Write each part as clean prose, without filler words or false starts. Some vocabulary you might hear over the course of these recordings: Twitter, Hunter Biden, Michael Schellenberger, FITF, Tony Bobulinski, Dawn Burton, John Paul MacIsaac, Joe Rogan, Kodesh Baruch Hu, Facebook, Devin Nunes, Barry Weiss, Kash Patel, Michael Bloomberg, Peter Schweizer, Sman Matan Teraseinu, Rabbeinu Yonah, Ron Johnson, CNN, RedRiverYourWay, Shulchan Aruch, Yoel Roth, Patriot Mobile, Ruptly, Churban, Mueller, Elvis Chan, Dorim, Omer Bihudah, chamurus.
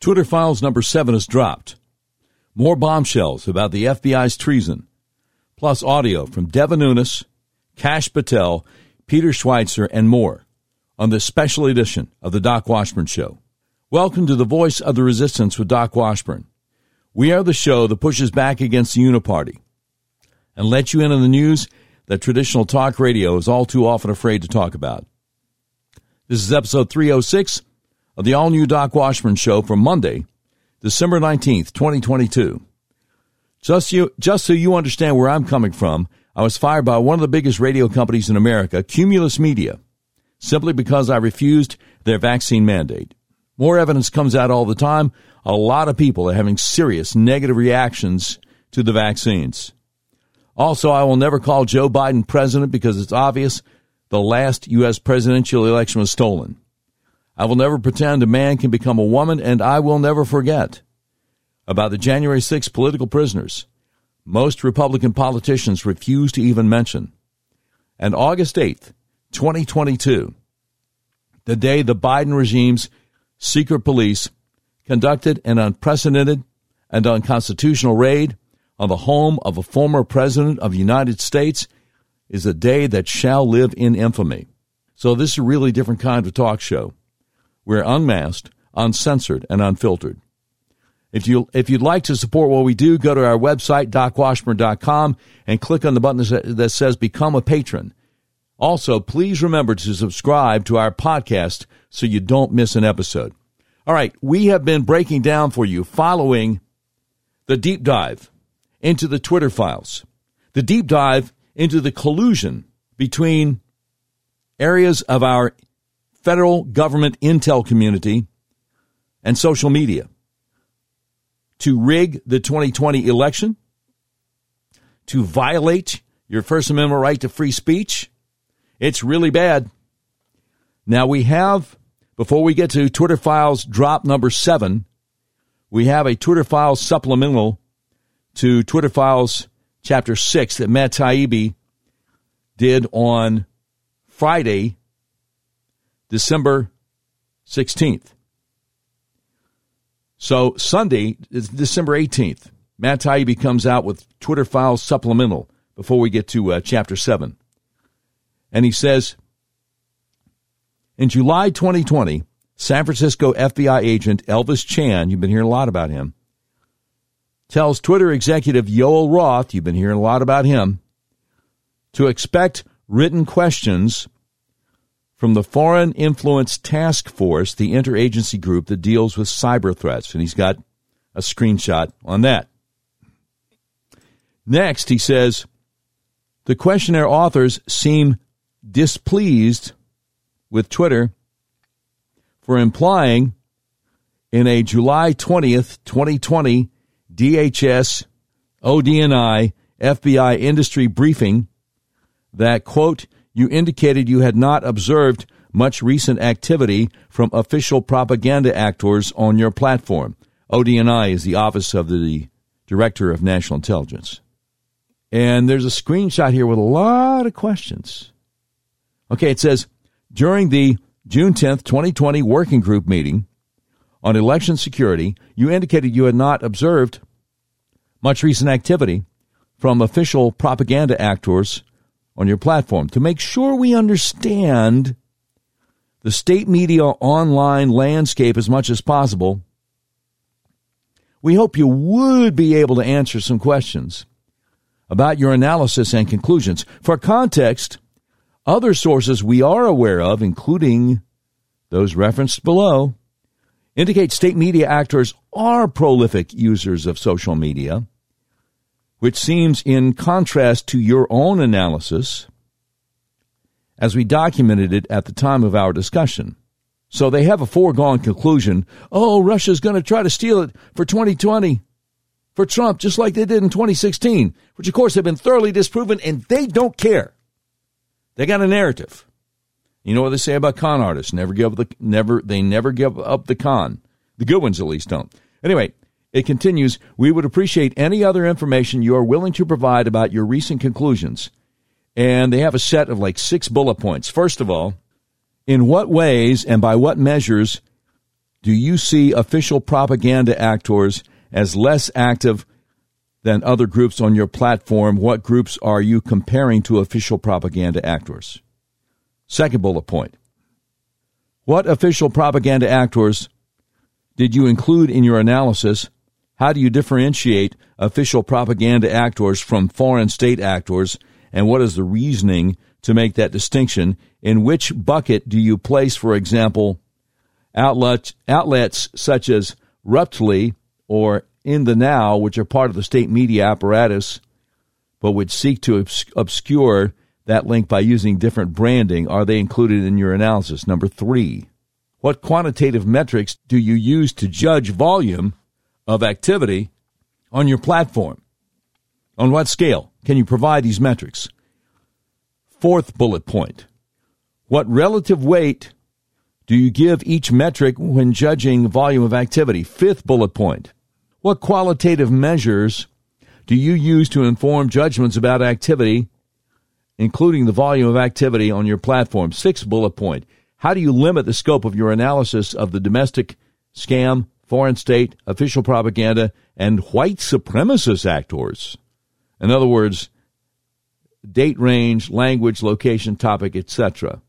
Twitter Files number 7 is dropped. More bombshells about the FBI's treason, plus audio from Devin Nunes, Kash Patel, Peter Schweizer, and more on this special edition of The Doc Washburn Show. Welcome to The Voice of the Resistance with Doc Washburn. We are the show that pushes back against the Uniparty and lets you in on the news that traditional talk radio is all too often afraid to talk about. This is episode 306 of the all-new Doc Washburn Show for Monday, December 19th, 2022. Just so you understand where I'm coming from, I was fired by one of the biggest radio companies in America, Cumulus Media, simply because I refused their vaccine mandate. More evidence comes out all the time. A lot of people are having serious negative reactions to the vaccines. Also, I will never call Joe Biden president because it's obvious the last U.S. presidential election was stolen. I will never pretend a man can become a woman, and I will never forget about the January 6 political prisoners most Republican politicians refuse to even mention. And August 8th, 2022, the day the Biden regime's secret police conducted an unprecedented and unconstitutional raid on the home of a former president of the United States, is a day that shall live in infamy. So this is a really different kind of talk show. We're unmasked, uncensored, and unfiltered. If you'd like to support what we do, go to our website, docwashburn.com, and click on the button that says Become a Patron. Also, please remember to subscribe to our podcast so you don't miss an episode. All right, we have been breaking down for you following the deep dive into the Twitter files, the deep dive into the collusion between areas of our federal government intel community and social media to rig the 2020 election, to violate your First Amendment right to free speech. It's really bad. Now we have, before we get to Twitter Files drop number 7, we have a Twitter Files supplemental to Twitter Files Chapter 6 that Matt Taibbi did on Friday, December 16th. So Sunday, it's December 18th. Matt Taibbi comes out with Twitter Files Supplemental before we get to Chapter 7. And he says, in July 2020, San Francisco FBI agent Elvis Chan, you've been hearing a lot about him, tells Twitter executive Yoel Roth, you've been hearing a lot about him, to expect written questions from the Foreign Influence Task Force, the interagency group that deals with cyber threats. And he's got a screenshot on that. Next, he says, the questionnaire authors seem displeased with Twitter for implying in a July 20th, 2020, DHS, ODNI, FBI industry briefing that, quote, you indicated you had not observed much recent activity from official propaganda actors on your platform. ODNI is the Office of the Director of National Intelligence. And there's a screenshot here with a lot of questions. Okay, it says, during the June 10th, 2020 working group meeting on election security, you indicated you had not observed much recent activity from official propaganda actors on your platform. To make sure we understand the state media online landscape as much as possible, we hope you would be able to answer some questions about your analysis and conclusions. For context, other sources we are aware of, including those referenced below, indicate state media actors are prolific users of social media, which seems in contrast to your own analysis as we documented it at the time of our discussion. So they have a foregone conclusion, oh, Russia's going to try to steal it for 2020 for Trump, just like they did in 2016, which, of course, have been thoroughly disproven, and they don't care. They got a narrative. You know what they say about con artists? They never give up the con. The good ones at least don't. Anyway, it continues, we would appreciate any other information you are willing to provide about your recent conclusions. And they have a set of like 6 bullet points. First of all, in what ways and by what measures do you see official propaganda actors as less active than other groups on your platform? What groups are you comparing to official propaganda actors? Second bullet point. What official propaganda actors did you include in your analysis? How do you differentiate official propaganda actors from foreign state actors? And what is the reasoning to make that distinction? In which bucket do you place, for example, outlets such as Ruptly or In the Now, which are part of the state media apparatus, but would seek to obscure that link by using different branding? Are they included in your analysis? Number three, what quantitative metrics do you use to judge volume of activity on your platform? On what scale can you provide these metrics? Fourth bullet point, what relative weight do you give each metric when judging volume of activity? Fifth bullet point, what qualitative measures do you use to inform judgments about activity, including the volume of activity on your platform? Sixth bullet point, how do you limit the scope of your analysis of the domestic scam, foreign state, official propaganda, and white supremacist actors? In other words, date range, language, location, topic, etc.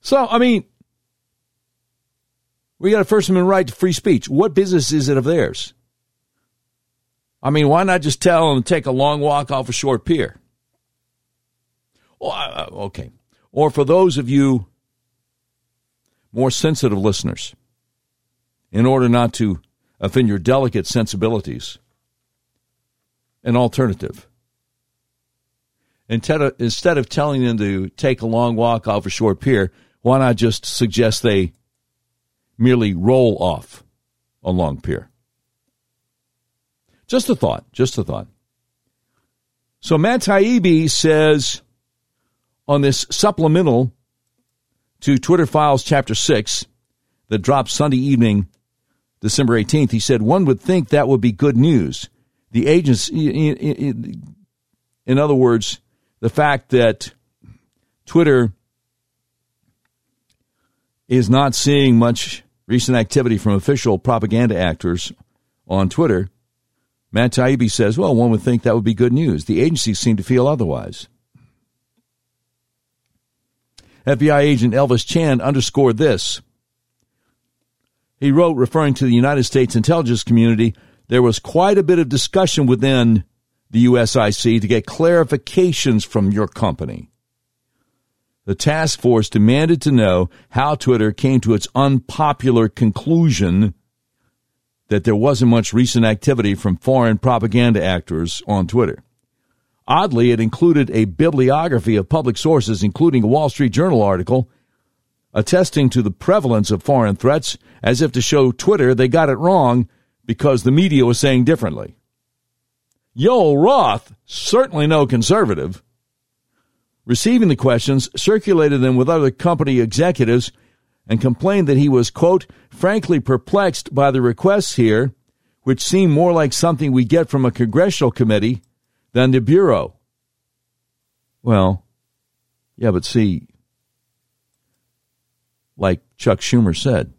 So, I mean, we got a First Amendment right to free speech. What business is it of theirs? I mean, why not just tell them to take a long walk off a short pier? Okay. Or for those of you more sensitive listeners, in order not to offend your delicate sensibilities, an alternative. Instead of telling them to take a long walk off a short pier, why not just suggest they merely roll off a long pier? Just a thought, just a thought. So Matt Taibbi says on this supplemental to Twitter Files Chapter 6 that dropped Sunday evening, December 18th, he said, one would think that would be good news. The agency, in other words, the fact that Twitter is not seeing much recent activity from official propaganda actors on Twitter, Matt Taibbi says, well, one would think that would be good news. The agencies seem to feel otherwise. FBI agent Elvis Chan underscored this. He wrote, referring to the United States intelligence community, there was quite a bit of discussion within the USIC to get clarifications from your company. The task force demanded to know how Twitter came to its unpopular conclusion that there wasn't much recent activity from foreign propaganda actors on Twitter. Oddly, it included a bibliography of public sources, including a Wall Street Journal article attesting to the prevalence of foreign threats, as if to show Twitter they got it wrong because the media was saying differently. Yoel Roth, certainly no conservative, receiving the questions, circulated them with other company executives and complained that he was, quote, frankly perplexed by the requests here, which seem more like something we get from a congressional committee than the Bureau. Well, yeah, but see, like Chuck Schumer said,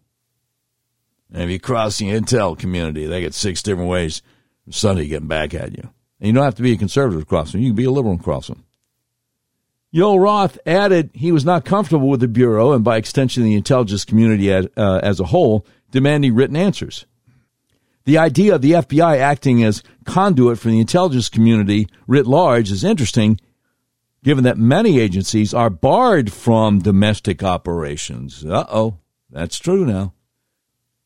and if you cross the intel community, they get 6 different ways from Sunday getting back at you. And you don't have to be a conservative to cross them. You can be a liberal and cross them. Yoel Roth added he was not comfortable with the Bureau and, by extension, the intelligence community as a whole, demanding written answers. The idea of the FBI acting as conduit for the intelligence community writ large is interesting, given that many agencies are barred from domestic operations. Uh-oh, that's true now.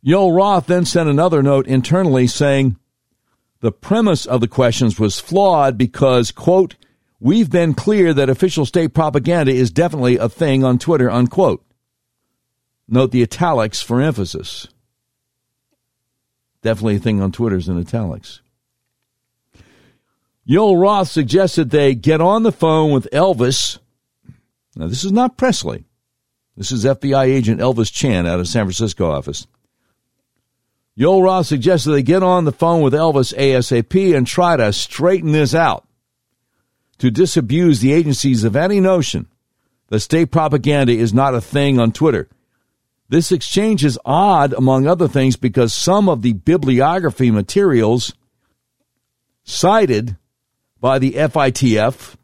Yoel Roth then sent another note internally saying the premise of the questions was flawed because, quote, we've been clear that official state propaganda is definitely a thing on Twitter, unquote. Note the italics for emphasis. Definitely a thing on Twitter is in italics. Yoel Roth suggested they get on the phone with Elvis. Now, this is not Presley. This is FBI agent Elvis Chan out of San Francisco office. Yoel Roth suggested they get on the phone with Elvis ASAP and try to straighten this out, to disabuse the agencies of any notion that state propaganda is not a thing on Twitter. This exchange is odd, among other things, because some of the bibliography materials cited by the FITF,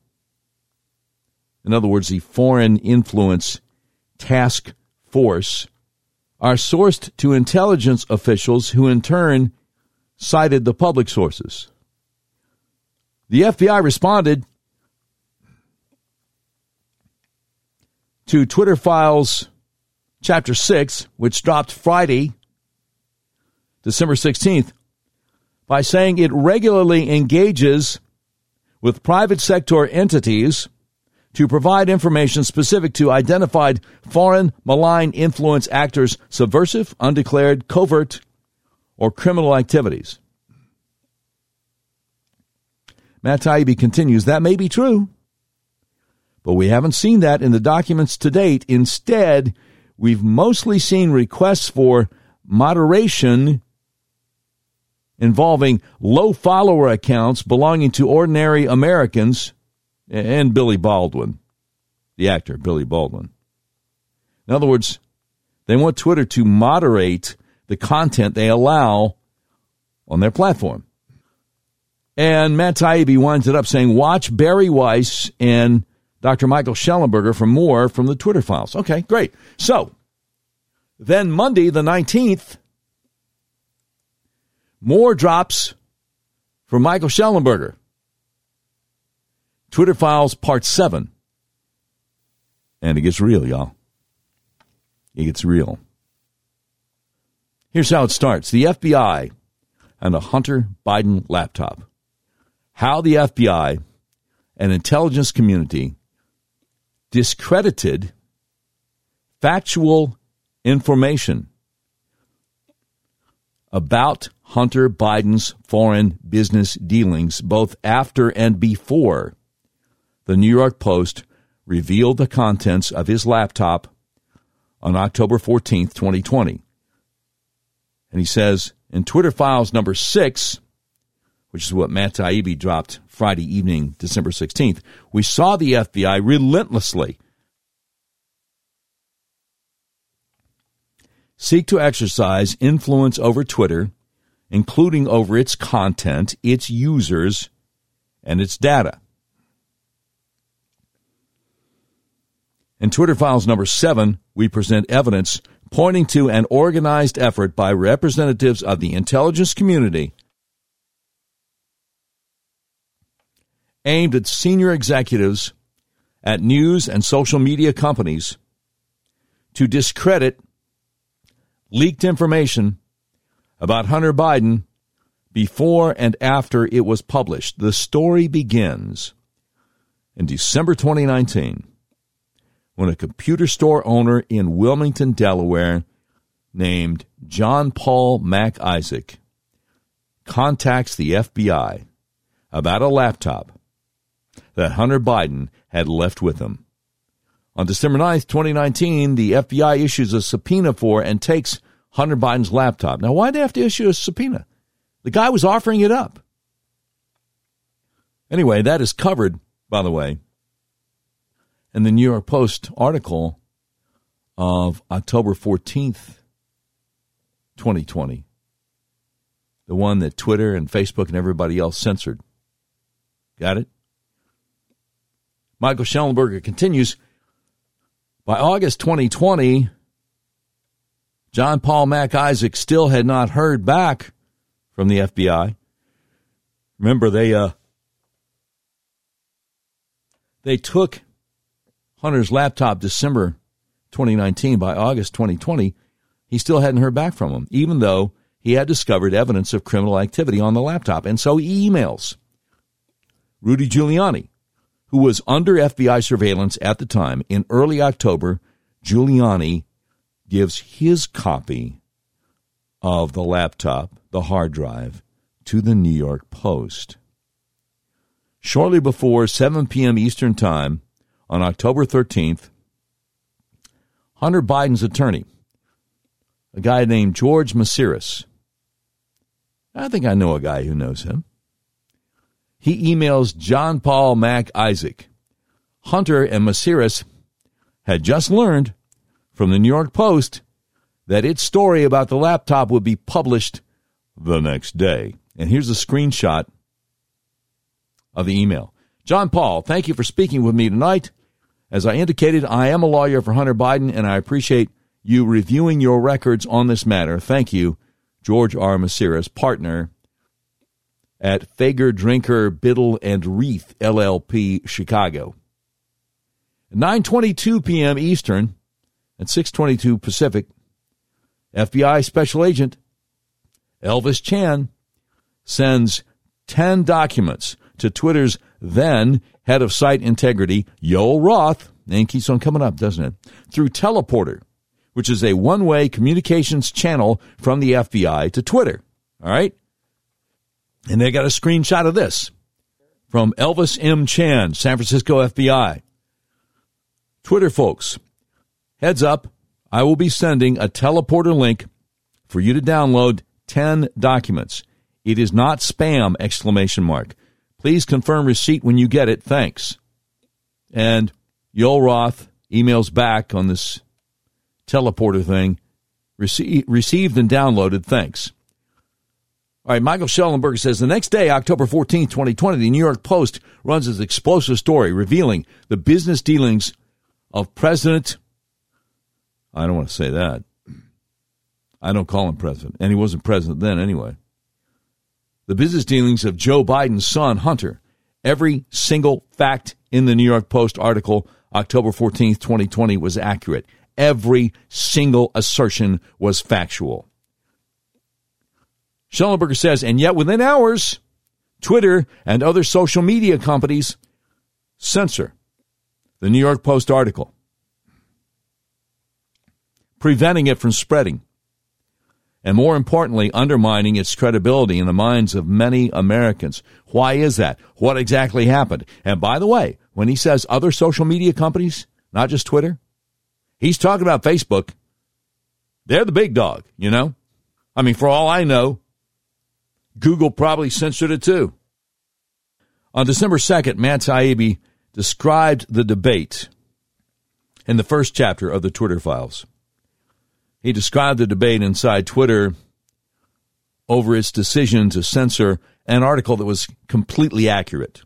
in other words, the Foreign Influence Task Force, are sourced to intelligence officials who in turn cited the public sources. The FBI responded to Twitter Files Chapter 6, which dropped Friday, December 16th, by saying it regularly engages with private sector entities to provide information specific to identified foreign malign influence actors' subversive, undeclared, covert, or criminal activities. Matt Taibbi continues, that may be true, but we haven't seen that in the documents to date. Instead, we've mostly seen requests for moderation involving low follower accounts belonging to ordinary Americans and Billy Baldwin, the actor Billy Baldwin. In other words, they want Twitter to moderate the content they allow on their platform. And Matt Taibbi winds it up saying, watch Barry Weiss and Dr. Michael Schellenberger for more from the Twitter Files. Okay, great. So then Monday, the 19th, more drops from Michael Schellenberger. Twitter Files Part 7. And it gets real, y'all. It gets real. Here's how it starts. The FBI and a Hunter Biden laptop. How the FBI and intelligence community discredited factual information about Hunter Biden's foreign business dealings, both after and before the New York Post revealed the contents of his laptop on October 14th, 2020. And he says in Twitter Files number 6, which is what Matt Taibbi dropped Friday evening, December 16th, we saw the FBI relentlessly seek to exercise influence over Twitter, including over its content, its users, and its data. In Twitter Files number 7, we present evidence pointing to an organized effort by representatives of the intelligence community aimed at senior executives at news and social media companies to discredit leaked information about Hunter Biden before and after it was published. The story begins in December 2019. When a computer store owner in Wilmington, Delaware, named John Paul MacIsaac, contacts the FBI about a laptop that Hunter Biden had left with him. On December 9th, 2019, the FBI issues a subpoena for and takes Hunter Biden's laptop. Now, why'd they have to issue a subpoena? The guy was offering it up. Anyway, that is covered, by the way, and the New York Post article of October 14th, 2020, the one that Twitter and Facebook and everybody else censored. Got it? Michael Schellenberger continues, by August 2020, John Paul MacIsaac still had not heard back from the FBI. Remember, they took Hunter's laptop December 2019. By August 2020, he still hadn't heard back from him, even though he had discovered evidence of criminal activity on the laptop. And so he emails Rudy Giuliani, who was under FBI surveillance at the time. In early October, Giuliani gives his copy of the laptop, the hard drive, to the New York Post. Shortly before 7 p.m. Eastern Time, on October 13th, Hunter Biden's attorney, a guy named George Maciris, I think I know a guy who knows him, he emails John Paul MacIsaac. Hunter and Maciris had just learned from the New York Post that its story about the laptop would be published the next day. And here's a screenshot of the email. John Paul, thank you for speaking with me tonight. As I indicated, I am a lawyer for Hunter Biden, and I appreciate you reviewing your records on this matter. Thank you, George R. Maciris, partner at Fager, Drinker, Biddle, and Reith, LLP, Chicago. 9:22 p.m. Eastern and 6:22 Pacific, FBI Special Agent Elvis Chan sends 10 documents to Twitter's then head of site integrity, Yoel Roth, name keeps on coming up, doesn't it, through Teleporter, which is a one-way communications channel from the FBI to Twitter, all right? And they got a screenshot of this from Elvis M. Chan, San Francisco FBI. Twitter folks, heads up, I will be sending a Teleporter link for you to download 10 documents. It is not spam, exclamation mark. Please confirm receipt when you get it. Thanks. And Yoel Roth emails back on this Teleporter thing. Received and downloaded. Thanks. All right, Michael Schellenberger says, the next day, October 14, 2020, the New York Post runs its explosive story revealing the business dealings of President, I don't want to say that. I don't call him president, and he wasn't president then anyway. The business dealings of Joe Biden's son, Hunter. Every single fact in the New York Post article, October 14, 2020, was accurate. Every single assertion was factual. Schellenberger says, and yet within hours, Twitter and other social media companies censor the New York Post article, preventing it from spreading, and more importantly, undermining its credibility in the minds of many Americans. Why is that? What exactly happened? And by the way, when he says other social media companies, not just Twitter, he's talking about Facebook. They're the big dog, you know? I mean, for all I know, Google probably censored it too. On December 2nd, Matt Taibbi described the debate in the first chapter of the Twitter files. He described the debate inside Twitter over its decision to censor an article that was completely accurate.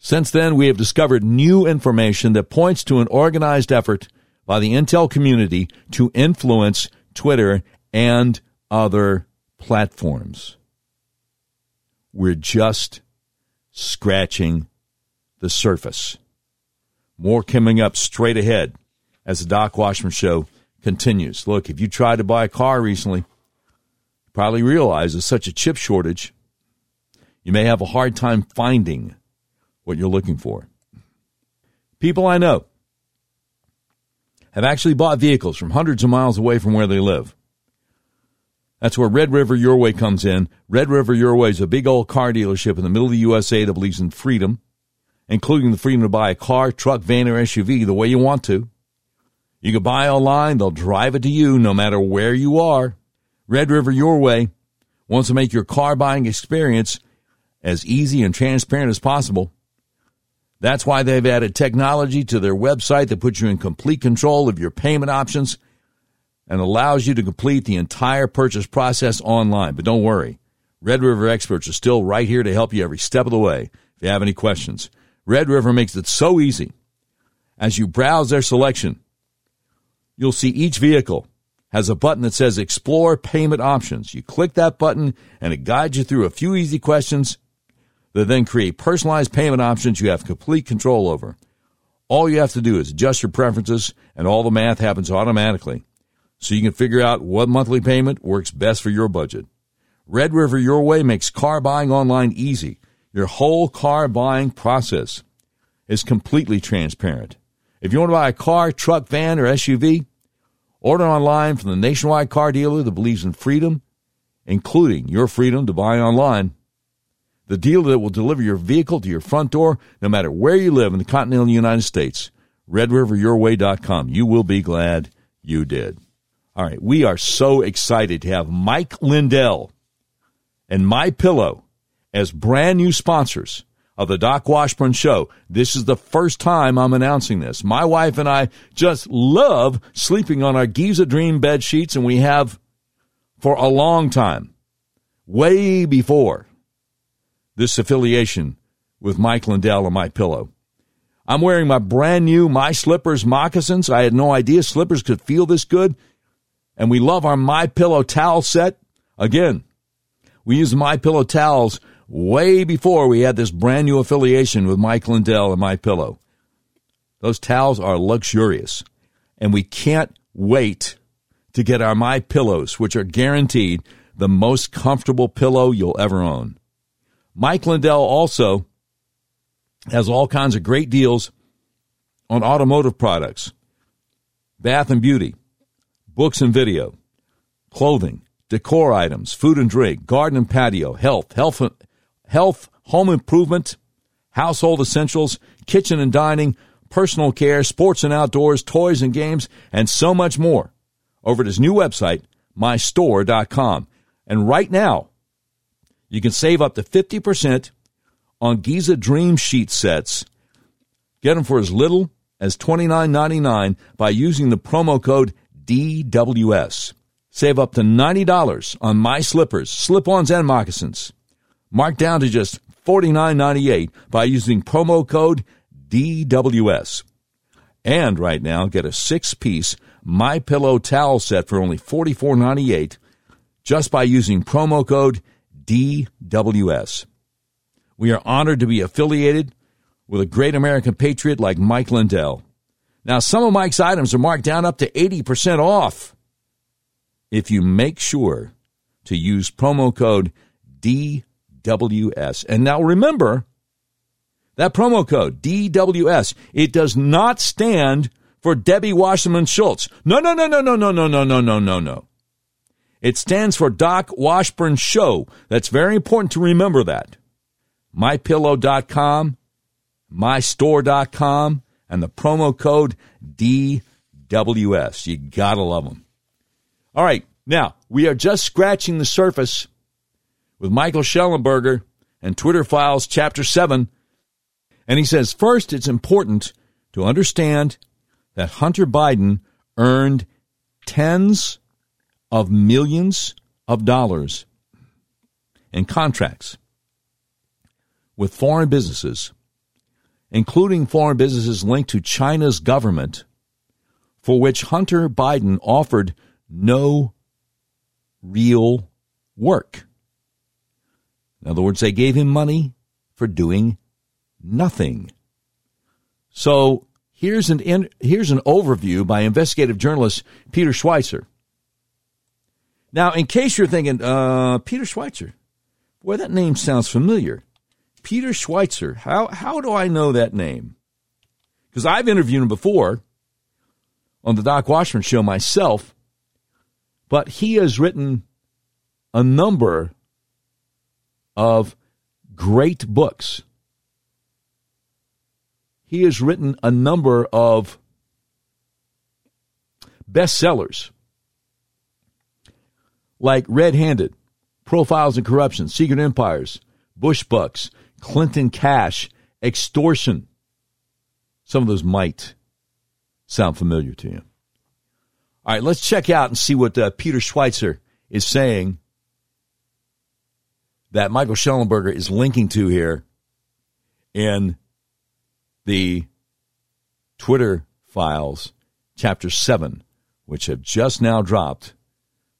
Since then, we have discovered new information that points to an organized effort by the intel community to influence Twitter and other platforms. We're just scratching the surface. More coming up straight ahead as the Doc Washburn Show continues. Look, if you tried to buy a car recently, you probably realize there's such a chip shortage, you may have a hard time finding what you're looking for. People I know have actually bought vehicles from hundreds of miles away from where they live. That's where Red River Your Way comes in. Red River Your Way is a big old car dealership in the middle of the USA that believes in freedom, including the freedom to buy a car, truck, van, or SUV the way you want to. You can buy online. They'll drive it to you no matter where you are. Red River Your Way wants to make your car buying experience as easy and transparent as possible. That's why they've added technology to their website that puts you in complete control of your payment options and allows you to complete the entire purchase process online. But don't worry. Red River experts are still right here to help you every step of the way if you have any questions. Red River makes it so easy. As you browse their selection, you'll see each vehicle has a button that says Explore Payment Options. You click that button, and it guides you through a few easy questions that then create personalized payment options you have complete control over. All you have to do is adjust your preferences, and all the math happens automatically, so you can figure out what monthly payment works best for your budget. Red River Your Way makes car buying online easy. Your whole car buying process is completely transparent. If you want to buy a car, truck, van, or SUV, order online from the nationwide car dealer that believes in freedom, including your freedom to buy online. The dealer that will deliver your vehicle to your front door, no matter where you live in the continental United States. RedRiverYourWay.com. You will be glad you did. All right, we are so excited to have Mike Lindell and MyPillow as brand new sponsors of the Doc Washburn Show. This is the first time I'm announcing this. My wife and I just love sleeping on our Giza Dream bed sheets, and we have for a long time, way before this affiliation with Mike Lindell and MyPillow. I'm wearing my brand new My Slippers moccasins. I had no idea slippers could feel this good. And we love our MyPillow towel set. Again, we used MyPillow towels way before we had this brand new affiliation with Mike Lindell and MyPillow. Those towels are luxurious. And we can't wait to get our MyPillows, which are guaranteed the most comfortable pillow you'll ever own. Mike Lindell also has all kinds of great deals on automotive products, bath and beauty, books and video, clothing, decor items, food and drink, garden and patio, health, home improvement, household essentials, kitchen and dining, personal care, sports and outdoors, toys and games, and so much more over at his new website, mystore.com. And right now, you can save up to 50% on Giza Dream sheet sets. Get them for as little as $29.99 by using the promo code DWS. Save up to $90 on My Slippers, slip-ons, and moccasins. Mark down to just $49.98 by using promo code DWS. And right now, get a 6-piece MyPillow towel set for only $44.98 just by using promo code DWS. We are honored to be affiliated with a great American patriot like Mike Lindell. Now, some of Mike's items are marked down up to 80% off if you make sure to use promo code DWS. And now remember, that promo code, DWS, it does not stand for Debbie Wasserman Schultz. No. It stands for Doc Washburn Show. That's very important to remember that. MyPillow.com, MyStore.com, and the promo code DWS. You gotta love them. All right, now, we are just scratching the surface with Michael Schellenberger and Twitter Files Chapter 7. And he says, first, it's important to understand that Hunter Biden earned tens of millions of dollars in contracts with foreign businesses, including foreign businesses linked to China's government, for which Hunter Biden offered no real work. In other words, they gave him money for doing nothing. So here's an overview by investigative journalist Peter Schweizer. Now, in case you're thinking, Peter Schweizer, boy, that name sounds familiar. Peter Schweizer, how do I know that name? Because I've interviewed him before on the Doc Washburn Show myself, but he has written a number of great books. He has written a number of bestsellers, like Red-Handed, Profiles in Corruption, Secret Empires, Bush Bucks, Clinton Cash, Extortion. Some of those might sound familiar to you. All right, let's check out and see what Peter Schweizer is saying that Michael Schellenberger is linking to here in the Twitter Files, Chapter 7, which have just now dropped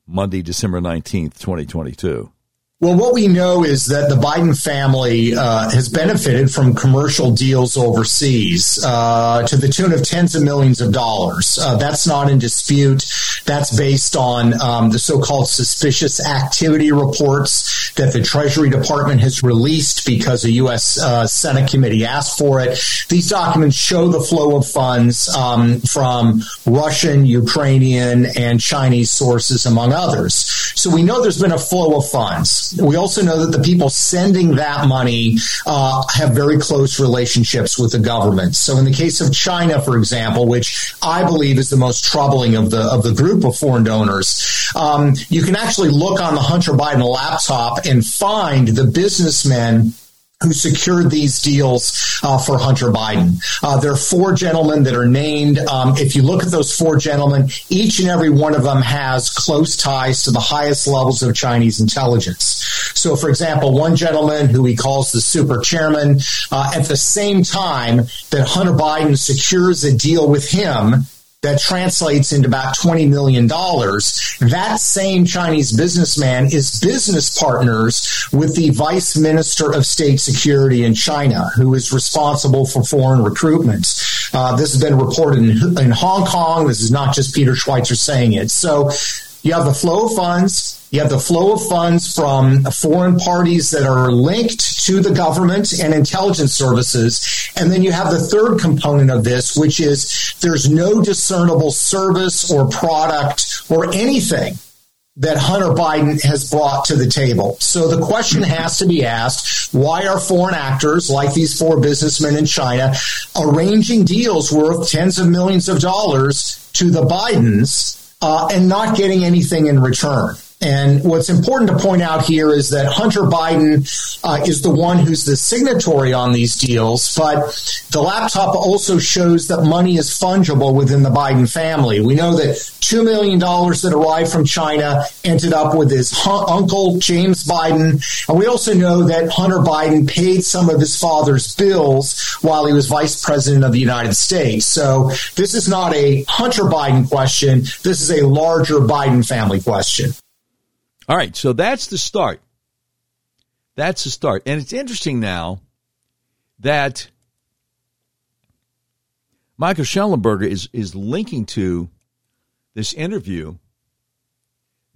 Monday, December 19th, 2022. Well, what we know is that the Biden family has benefited from commercial deals overseas to the tune of tens of millions of dollars. That's not in dispute. That's based on the so-called suspicious activity reports that the Treasury Department has released because a U.S. Senate committee asked for it. These documents show the flow of funds from Russian, Ukrainian, and Chinese sources, among others. So we know there's been a flow of funds. We also know that the people sending that money have very close relationships with the government. So in the case of China, for example, which I believe is the most troubling of the group of foreign donors, you can actually look on the Hunter Biden laptop and find the businessmen who secured these deals for Hunter Biden. There are four gentlemen that are named. If you look at those four gentlemen, each and every one of them has close ties to the highest levels of Chinese intelligence. So, for example, one gentleman who he calls the super chairman, at the same time that Hunter Biden secures a deal with him that translates into about $20 million, that same Chinese businessman is business partners with the vice minister of state security in China, who is responsible for foreign recruitment. This has been reported in Hong Kong. This is not just Peter Schweizer saying it. So you have the flow of funds. You have the flow of funds from foreign parties that are linked to the government and intelligence services. And then you have the third component of this, which is there's no discernible service or product or anything that Hunter Biden has brought to the table. So the question has to be asked, why are foreign actors like these four businessmen in China arranging deals worth tens of millions of dollars to the Bidens and not getting anything in return? And what's important to point out here is that Hunter Biden is the one who's the signatory on these deals, but the laptop also shows that money is fungible within the Biden family. We know that $2 million that arrived from China ended up with his uncle, James Biden. And we also know that Hunter Biden paid some of his father's bills while he was vice president of the United States. So this is not a Hunter Biden question. This is a larger Biden family question. All right, so that's the start. That's the start. And it's interesting now that Michael Schellenberger is linking to this interview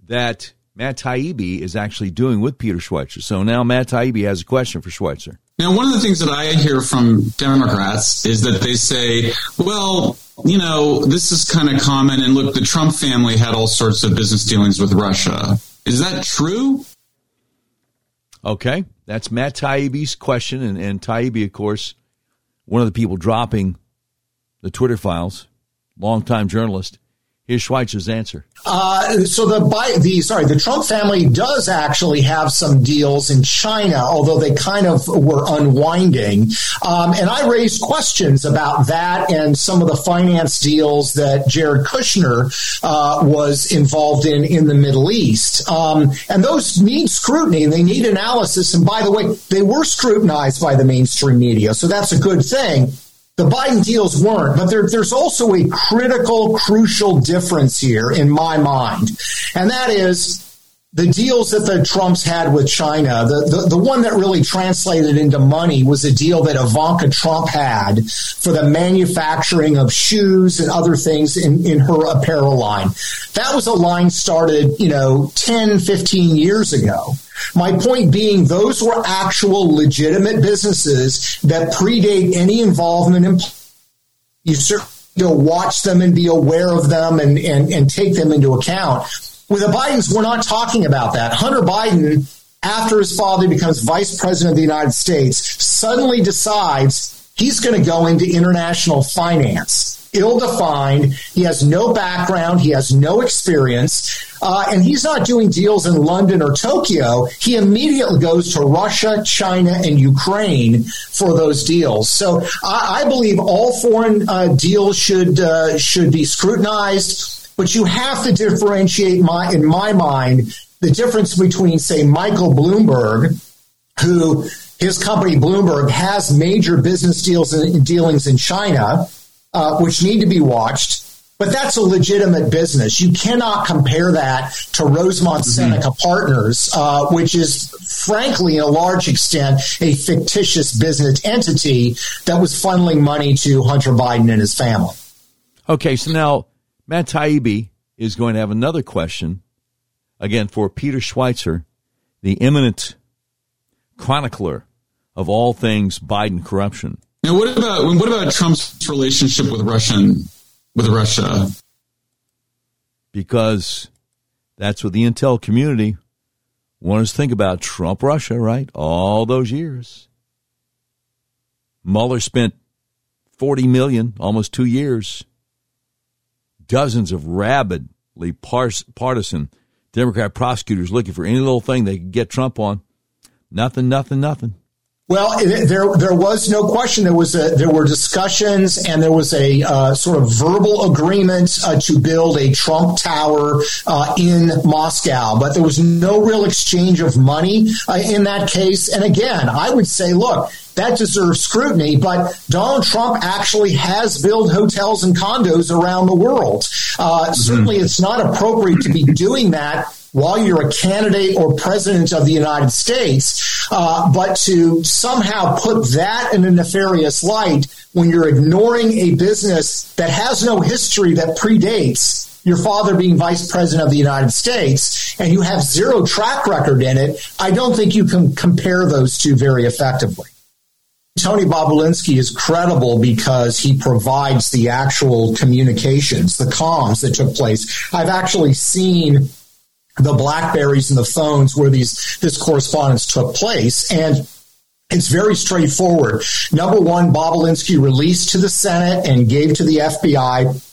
that Matt Taibbi is actually doing with Peter Schweizer. So now Matt Taibbi has a question for Schweizer. Now, one of the things that I hear from Democrats is that they say, well, you know, this is kind of common. And look, the Trump family had all sorts of business dealings with Russia. Is that true? Okay, that's Matt Taibbi's question. And Taibbi, of course, one of the people dropping the Twitter files, longtime journalist. Here's Schweitzer's answer. So the Trump family does actually have some deals in China, although they kind of were unwinding. And I raised questions about that and some of the finance deals that Jared Kushner was involved in the Middle East. And those need scrutiny and they need analysis. And by the way, they were scrutinized by the mainstream media. So that's a good thing. The Biden deals weren't, but there's also a crucial difference here in my mind, and that is the deals that the Trumps had with China. The one that really translated into money was a deal that Ivanka Trump had for the manufacturing of shoes and other things in her apparel line. That was a line started, 10, 15 years ago. My point being, those were actual legitimate businesses that predate any involvement in you certainly watch them and be aware of them and take them into account. With the Bidens, we're not talking about that. Hunter Biden, after his father becomes vice president of the United States, suddenly decides he's going to go into international finance. Ill-defined. He has no background. He has no experience. And he's not doing deals in London or Tokyo. He immediately goes to Russia, China, and Ukraine for those deals. So I believe all foreign deals should be scrutinized. But you have to differentiate, in my mind, the difference between, say, Michael Bloomberg, who his company Bloomberg has major business deals and dealings in China, which need to be watched, but that's a legitimate business. You cannot compare that to Rosemont Seneca Partners, which is frankly, in a large extent, a fictitious business entity that was funneling money to Hunter Biden and his family. Okay, so now Matt Taibbi is going to have another question, again, for Peter Schweizer, the eminent chronicler of all things Biden corruption. Now, what about Trump's relationship with Russia? Because that's what the intel community wants to think about. Trump, Russia, right? All those years. Mueller spent $40 million, almost 2 years. Dozens of rabidly partisan Democrat prosecutors looking for any little thing they could get Trump on. Nothing. Well, there was no question. There were discussions, and there was a sort of verbal agreement to build a Trump Tower in Moscow, but there was no real exchange of money in that case. And again, I would say, look, that deserves scrutiny, but Donald Trump actually has built hotels and condos around the world. Certainly, it's not appropriate to be doing that while you're a candidate or president of the United States, but to somehow put that in a nefarious light when you're ignoring a business that has no history that predates your father being vice president of the United States, and you have zero track record in it, I don't think you can compare those two very effectively. Tony Bobulinski is credible because he provides the actual communications, the comms that took place. I've actually seen the Blackberries and the phones where this correspondence took place. And it's very straightforward. Number one, Bobulinski released to the Senate and gave to the FBI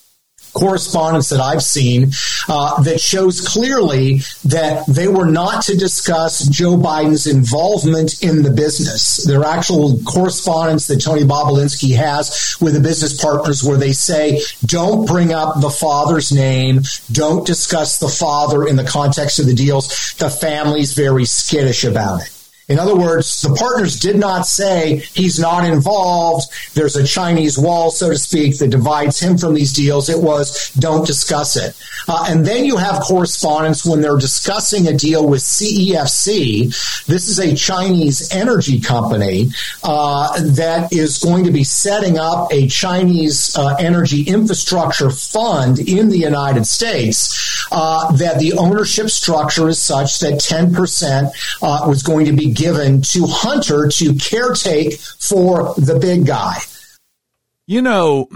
correspondence that I've seen that shows clearly that they were not to discuss Joe Biden's involvement in the business. Their actual correspondence that Tony Bobulinski has with the business partners where they say, don't bring up the father's name, don't discuss the father in the context of the deals. The family's very skittish about it. In other words, the partners did not say he's not involved. There's a Chinese wall, so to speak, that divides him from these deals. It was don't discuss it. And then you have correspondence when they're discussing a deal with CEFC. This is a Chinese energy company that is going to be setting up a Chinese energy infrastructure fund in the United States, that the ownership structure is such that 10% was going to be given to Hunter to caretake for the big guy. You know,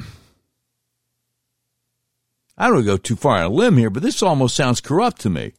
I don't want to go too far on a limb here, but this almost sounds corrupt to me.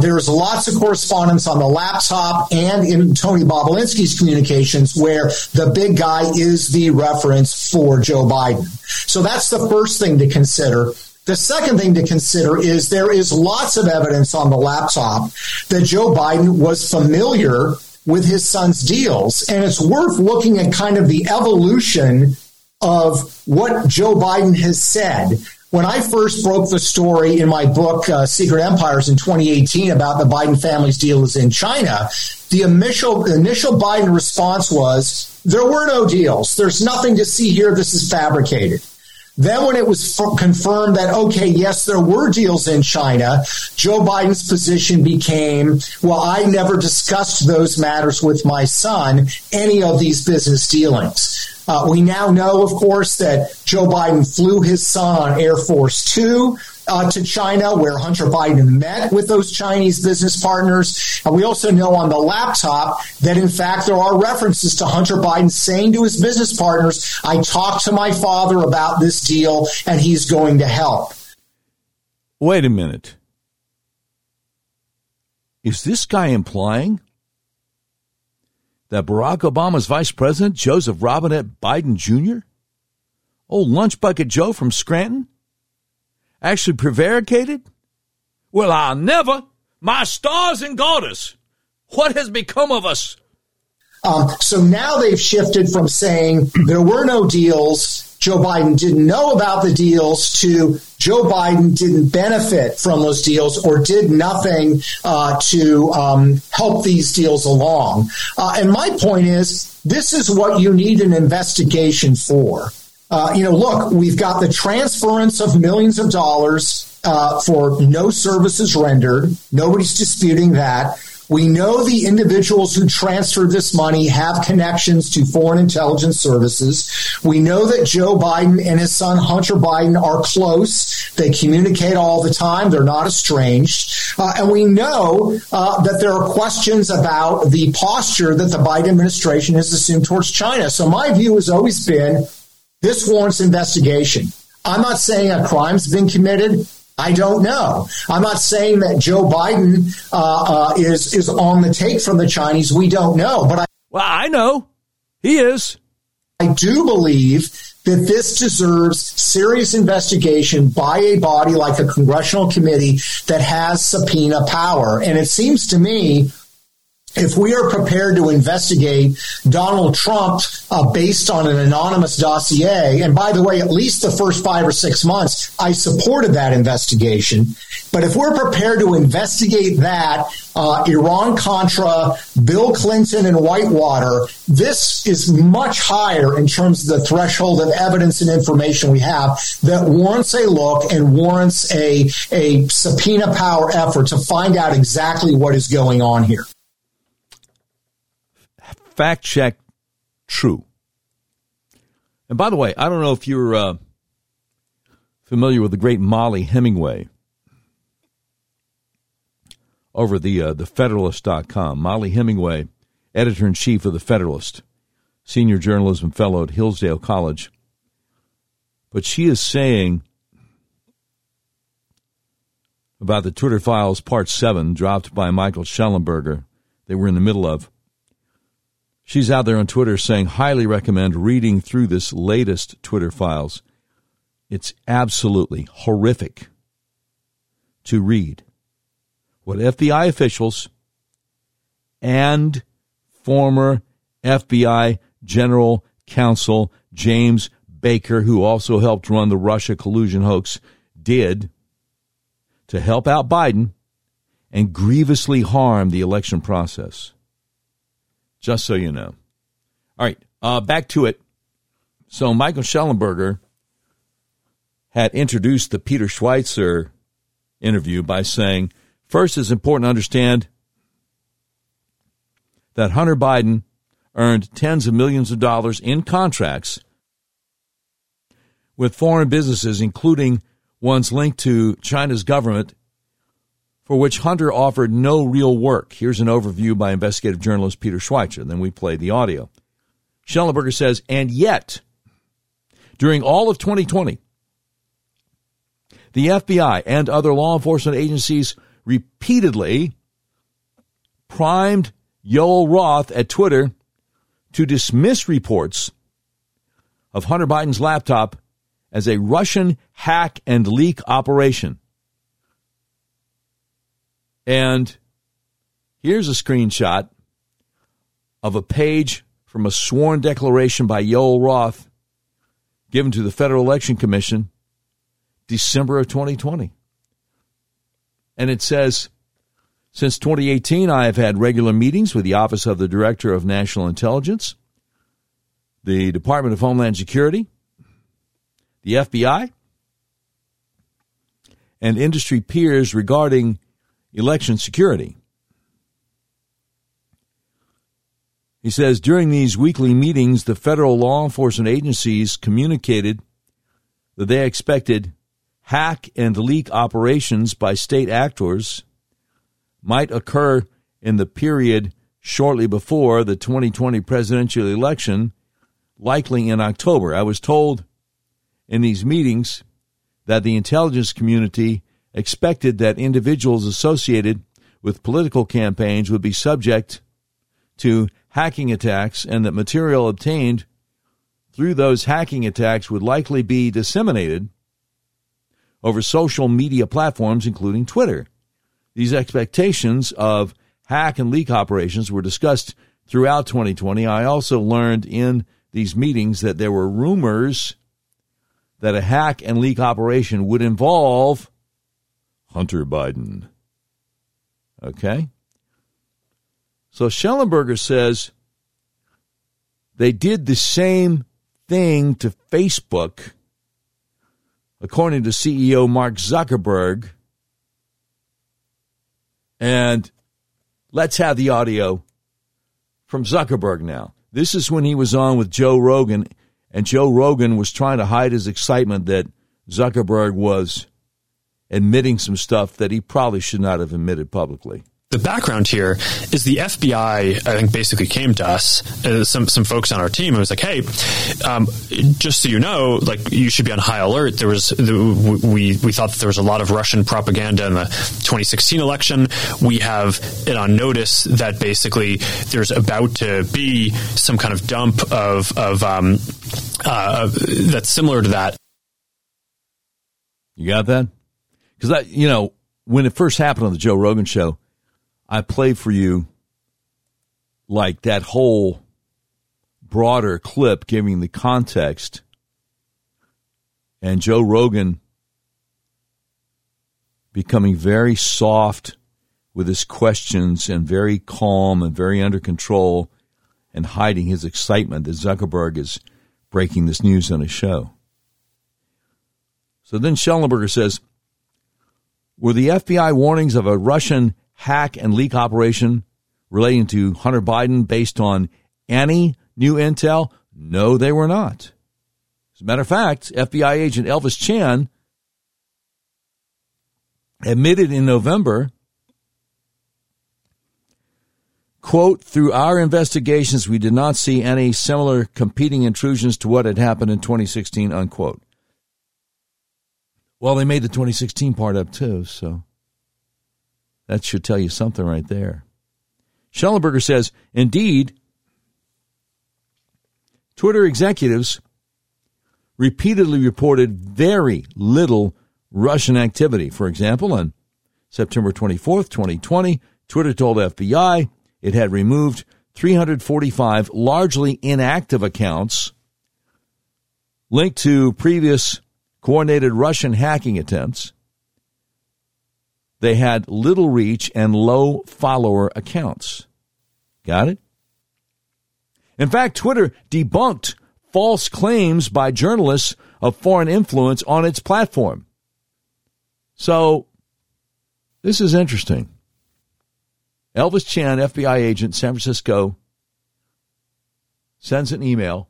There's lots of correspondence on the laptop and in Tony Bobulinski's communications where the big guy is the reference for Joe Biden. So that's the first thing to consider. The second thing to consider is there is lots of evidence on the laptop that Joe Biden was familiar with his son's deals. And it's worth looking at kind of the evolution of what Joe Biden has said. When I first broke the story in my book, Secret Empires, in 2018 about the Biden family's deals in China, the initial Biden response was, there were no deals. There's nothing to see here. This is fabricated. Then when it was confirmed that, okay, yes, there were deals in China, Joe Biden's position became, well, I never discussed those matters with my son, any of these business dealings. We now know, of course, that Joe Biden flew his son on Air Force Two to China, where Hunter Biden met with those Chinese business partners. And we also know on the laptop that, in fact, there are references to Hunter Biden saying to his business partners, I talked to my father about this deal and he's going to help. Wait a minute. Is this guy implying that Barack Obama's vice president, Joseph Robinette Biden Jr., old lunch bucket Joe from Scranton, actually prevaricated? Well, I'll never. My stars and garters. What has become of us? So now they've shifted from saying there were no deals, Joe Biden didn't know about the deals, to Joe Biden didn't benefit from those deals or did nothing to help these deals along. And my point is, this is what you need an investigation for. Look, we've got the transference of millions of dollars for no services rendered. Nobody's disputing that. We know the individuals who transferred this money have connections to foreign intelligence services. We know that Joe Biden and his son Hunter Biden are close. They communicate all the time. They're not estranged. And we know that there are questions about the posture that the Biden administration has assumed towards China. So my view has always been this warrants investigation. I'm not saying a crime's been committed. I don't know. I'm not saying that Joe Biden is on the take from the Chinese. We don't know. But I know. He is. I do believe that this deserves serious investigation by a body like a congressional committee that has subpoena power. And it seems to me If we are prepared to investigate Donald Trump based on an anonymous dossier, and by the way, at least the first 5 or 6 months, I supported that investigation. But if we're prepared to investigate that, Iran-Contra, Bill Clinton, and Whitewater, this is much higher in terms of the threshold of evidence and information we have that warrants a look and warrants a subpoena power effort to find out exactly what is going on here. Fact check, true. And by the way, I don't know if you're familiar with the great Molly Hemingway over the Federalist.com. Molly Hemingway, editor-in-chief of the Federalist, senior journalism fellow at Hillsdale College. But she is saying about the Twitter files part 7 dropped by Michael Schellenberger they were in the middle of. She's out there on Twitter saying, highly recommend reading through this latest Twitter files. It's absolutely horrific to read what FBI officials and former FBI General Counsel James Baker, who also helped run the Russia collusion hoax, did to help out Biden and grievously harm the election process. Just so you know. All right, back to it. So Michael Schellenberger had introduced the Peter Schweizer interview by saying, first, it's important to understand that Hunter Biden earned tens of millions of dollars in contracts with foreign businesses, including ones linked to China's government, for which Hunter offered no real work. Here's an overview by investigative journalist Peter Schweizer. Then we play the audio. Schellenberger says, and yet, during all of 2020, the FBI and other law enforcement agencies repeatedly primed Yoel Roth at Twitter to dismiss reports of Hunter Biden's laptop as a Russian hack and leak operation. And here's a screenshot of a page from a sworn declaration by Yoel Roth given to the Federal Election Commission, December of 2020. And it says, since 2018, I have had regular meetings with the Office of the Director of National Intelligence, the Department of Homeland Security, the FBI, and industry peers regarding election security. He says, during these weekly meetings, the federal law enforcement agencies communicated that they expected hack and leak operations by state actors might occur in the period shortly before the 2020 presidential election, likely in October. I was told in these meetings that the intelligence community expected that individuals associated with political campaigns would be subject to hacking attacks and that material obtained through those hacking attacks would likely be disseminated over social media platforms, including Twitter. These expectations of hack and leak operations were discussed throughout 2020. I also learned in these meetings that there were rumors that a hack and leak operation would involve Hunter Biden. Okay? So Schellenberger says they did the same thing to Facebook, according to CEO Mark Zuckerberg. And let's have the audio from Zuckerberg now. This is when he was on with Joe Rogan, and Joe Rogan was trying to hide his excitement that Zuckerberg was admitting some stuff that he probably should not have admitted publicly. The background here is the FBI, I think, basically came to us, some folks on our team, and was like, hey, just so you know, like, you should be on high alert. There was we thought that there was a lot of Russian propaganda in the 2016 election. We have it on notice that basically there's about to be some kind of dump of that's similar to that. You got that? Because, you know, when it first happened on the Joe Rogan show, I played for you like that whole broader clip giving the context, and Joe Rogan becoming very soft with his questions and very calm and very under control and hiding his excitement that Zuckerberg is breaking this news on his show. So then Schellenberger says, were the FBI warnings of a Russian hack and leak operation relating to Hunter Biden based on any new intel? No, they were not. As a matter of fact, FBI agent Elvis Chan admitted in November, quote, through our investigations, we did not see any similar competing intrusions to what had happened in 2016, unquote. Well, they made the 2016 part up too, so that should tell you something right there. Schellenberger says, indeed, Twitter executives repeatedly reported very little Russian activity. For example, on September 24th, 2020, Twitter told the FBI it had removed 345 largely inactive accounts linked to previous coordinated Russian hacking attempts. They had little reach and low follower accounts. Got it? In fact, Twitter debunked false claims by journalists of foreign influence on its platform. So, this is interesting. Elvis Chan, FBI agent, San Francisco, sends an email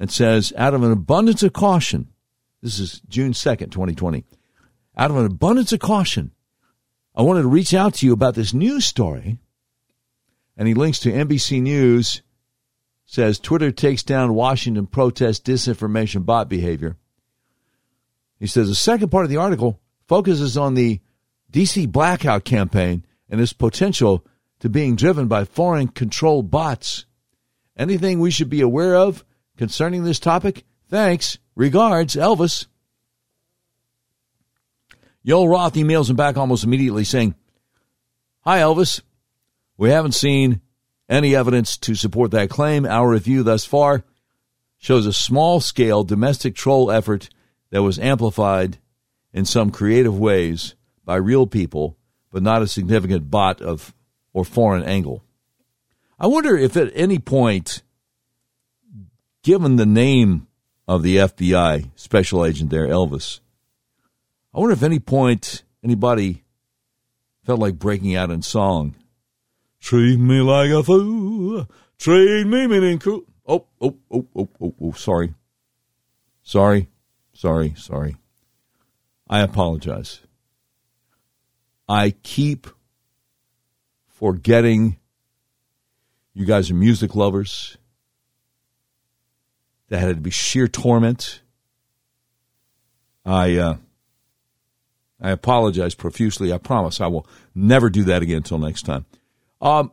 and says, out of an abundance of caution, this is June 2nd, 2020, out of an abundance of caution, I wanted to reach out to you about this news story. And he links to NBC News, says Twitter takes down Washington protest disinformation bot behavior. He says the second part of the article focuses on the D.C. blackout campaign and its potential to being driven by foreign-controlled bots. Anything we should be aware of concerning this topic? Thanks. Regards, Elvis. Yoel Roth emails him back almost immediately saying, hi, Elvis. We haven't seen any evidence to support that claim. Our review thus far shows a small-scale domestic troll effort that was amplified in some creative ways by real people, but not a significant bot of or foreign angle. I wonder if at any point, given the name of the FBI special agent there, Elvis, I wonder if at any point anybody felt like breaking out in song. Treat me like a fool. Treat me meaning cool. Oh, Sorry. I apologize. I keep forgetting you guys are music lovers. That had to be sheer torment. I apologize profusely. I promise I will never do that again until next time.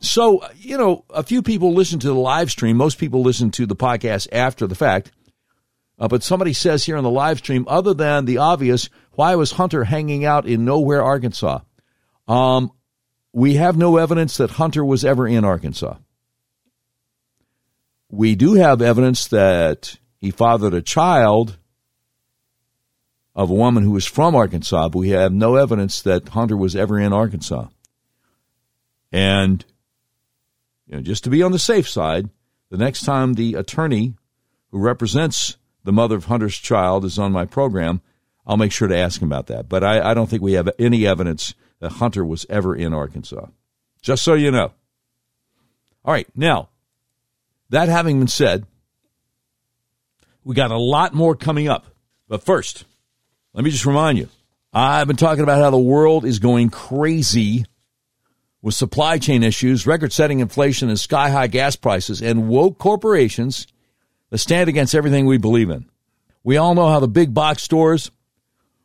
So, you know, a few people listen to the live stream. Most people listen to the podcast after the fact. But somebody says here on the live stream, other than the obvious, why was Hunter hanging out in nowhere, Arkansas? We have no evidence that Hunter was ever in Arkansas. We do have evidence that he fathered a child of a woman who was from Arkansas, but we have no evidence that Hunter was ever in Arkansas. And, you know, just to be on the safe side, the next time the attorney who represents the mother of Hunter's child is on my program, I'll make sure to ask him about that. But I don't think we have any evidence that Hunter was ever in Arkansas, just so you know. All right, now, that having been said, we got a lot more coming up. But first, let me just remind you, I've been talking about how the world is going crazy with supply chain issues, record-setting inflation, and sky-high gas prices, and woke corporations that stand against everything we believe in. We all know how the big box stores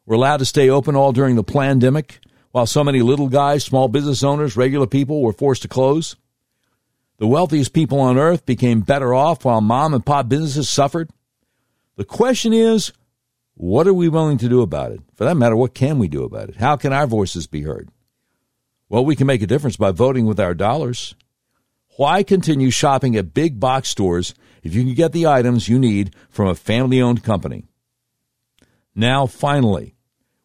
were allowed to stay open all during the pandemic, while so many little guys, small business owners, regular people were forced to close. The wealthiest people on earth became better off while mom and pop businesses suffered. The question is, what are we willing to do about it? For that matter, what can we do about it? How can our voices be heard? Well, we can make a difference by voting with our dollars. Why continue shopping at big box stores if you can get the items you need from a family-owned company? Now, finally,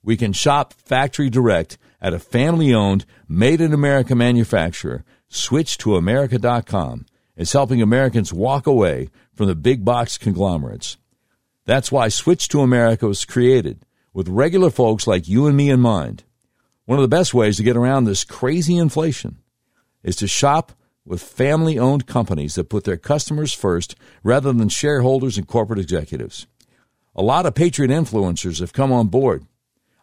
we can shop factory direct at a family-owned, made-in-America manufacturer. Switch to America.com. It's helping Americans walk away from the big box conglomerates. That's why Switch to America was created, with regular folks like you and me in mind. One of the best ways to get around this crazy inflation is to shop with family-owned companies that put their customers first rather than shareholders and corporate executives. A lot of Patriot influencers have come on board.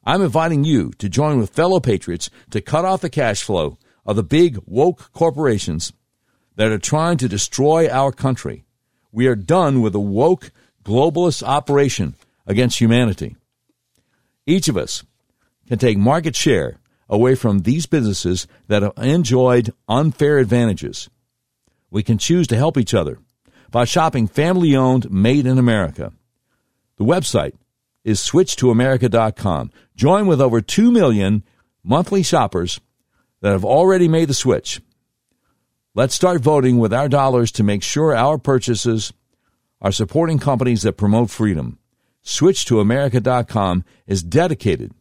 I'm inviting you to join with fellow Patriots to cut off the cash flow of the big woke corporations that are trying to destroy our country. We are done with the woke globalist operation against humanity. Each of us can take market share away from these businesses that have enjoyed unfair advantages. We can choose to help each other by shopping family-owned, made in America. The website is switchtoamerica.com. Join with over 2 million monthly shoppers that have already made the switch. Let's start voting with our dollars to make sure our purchases are supporting companies that promote freedom. SwitchToAmerica.com is dedicated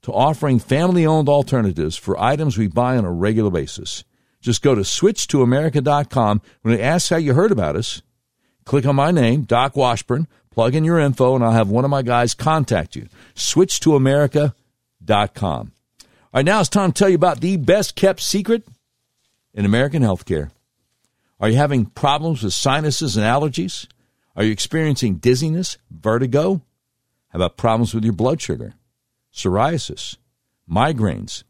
to offering family-owned alternatives for items we buy on a regular basis. Just go to SwitchToAmerica.com. When it asks how you heard about us, click on my name, Doc Washburn, plug in your info, and I'll have one of my guys contact you. SwitchToAmerica.com. All right, now it's time to tell you about the best-kept secret in American healthcare. Are you having problems with sinuses and allergies? Are you experiencing dizziness, vertigo? How about problems with your blood sugar, psoriasis, migraines?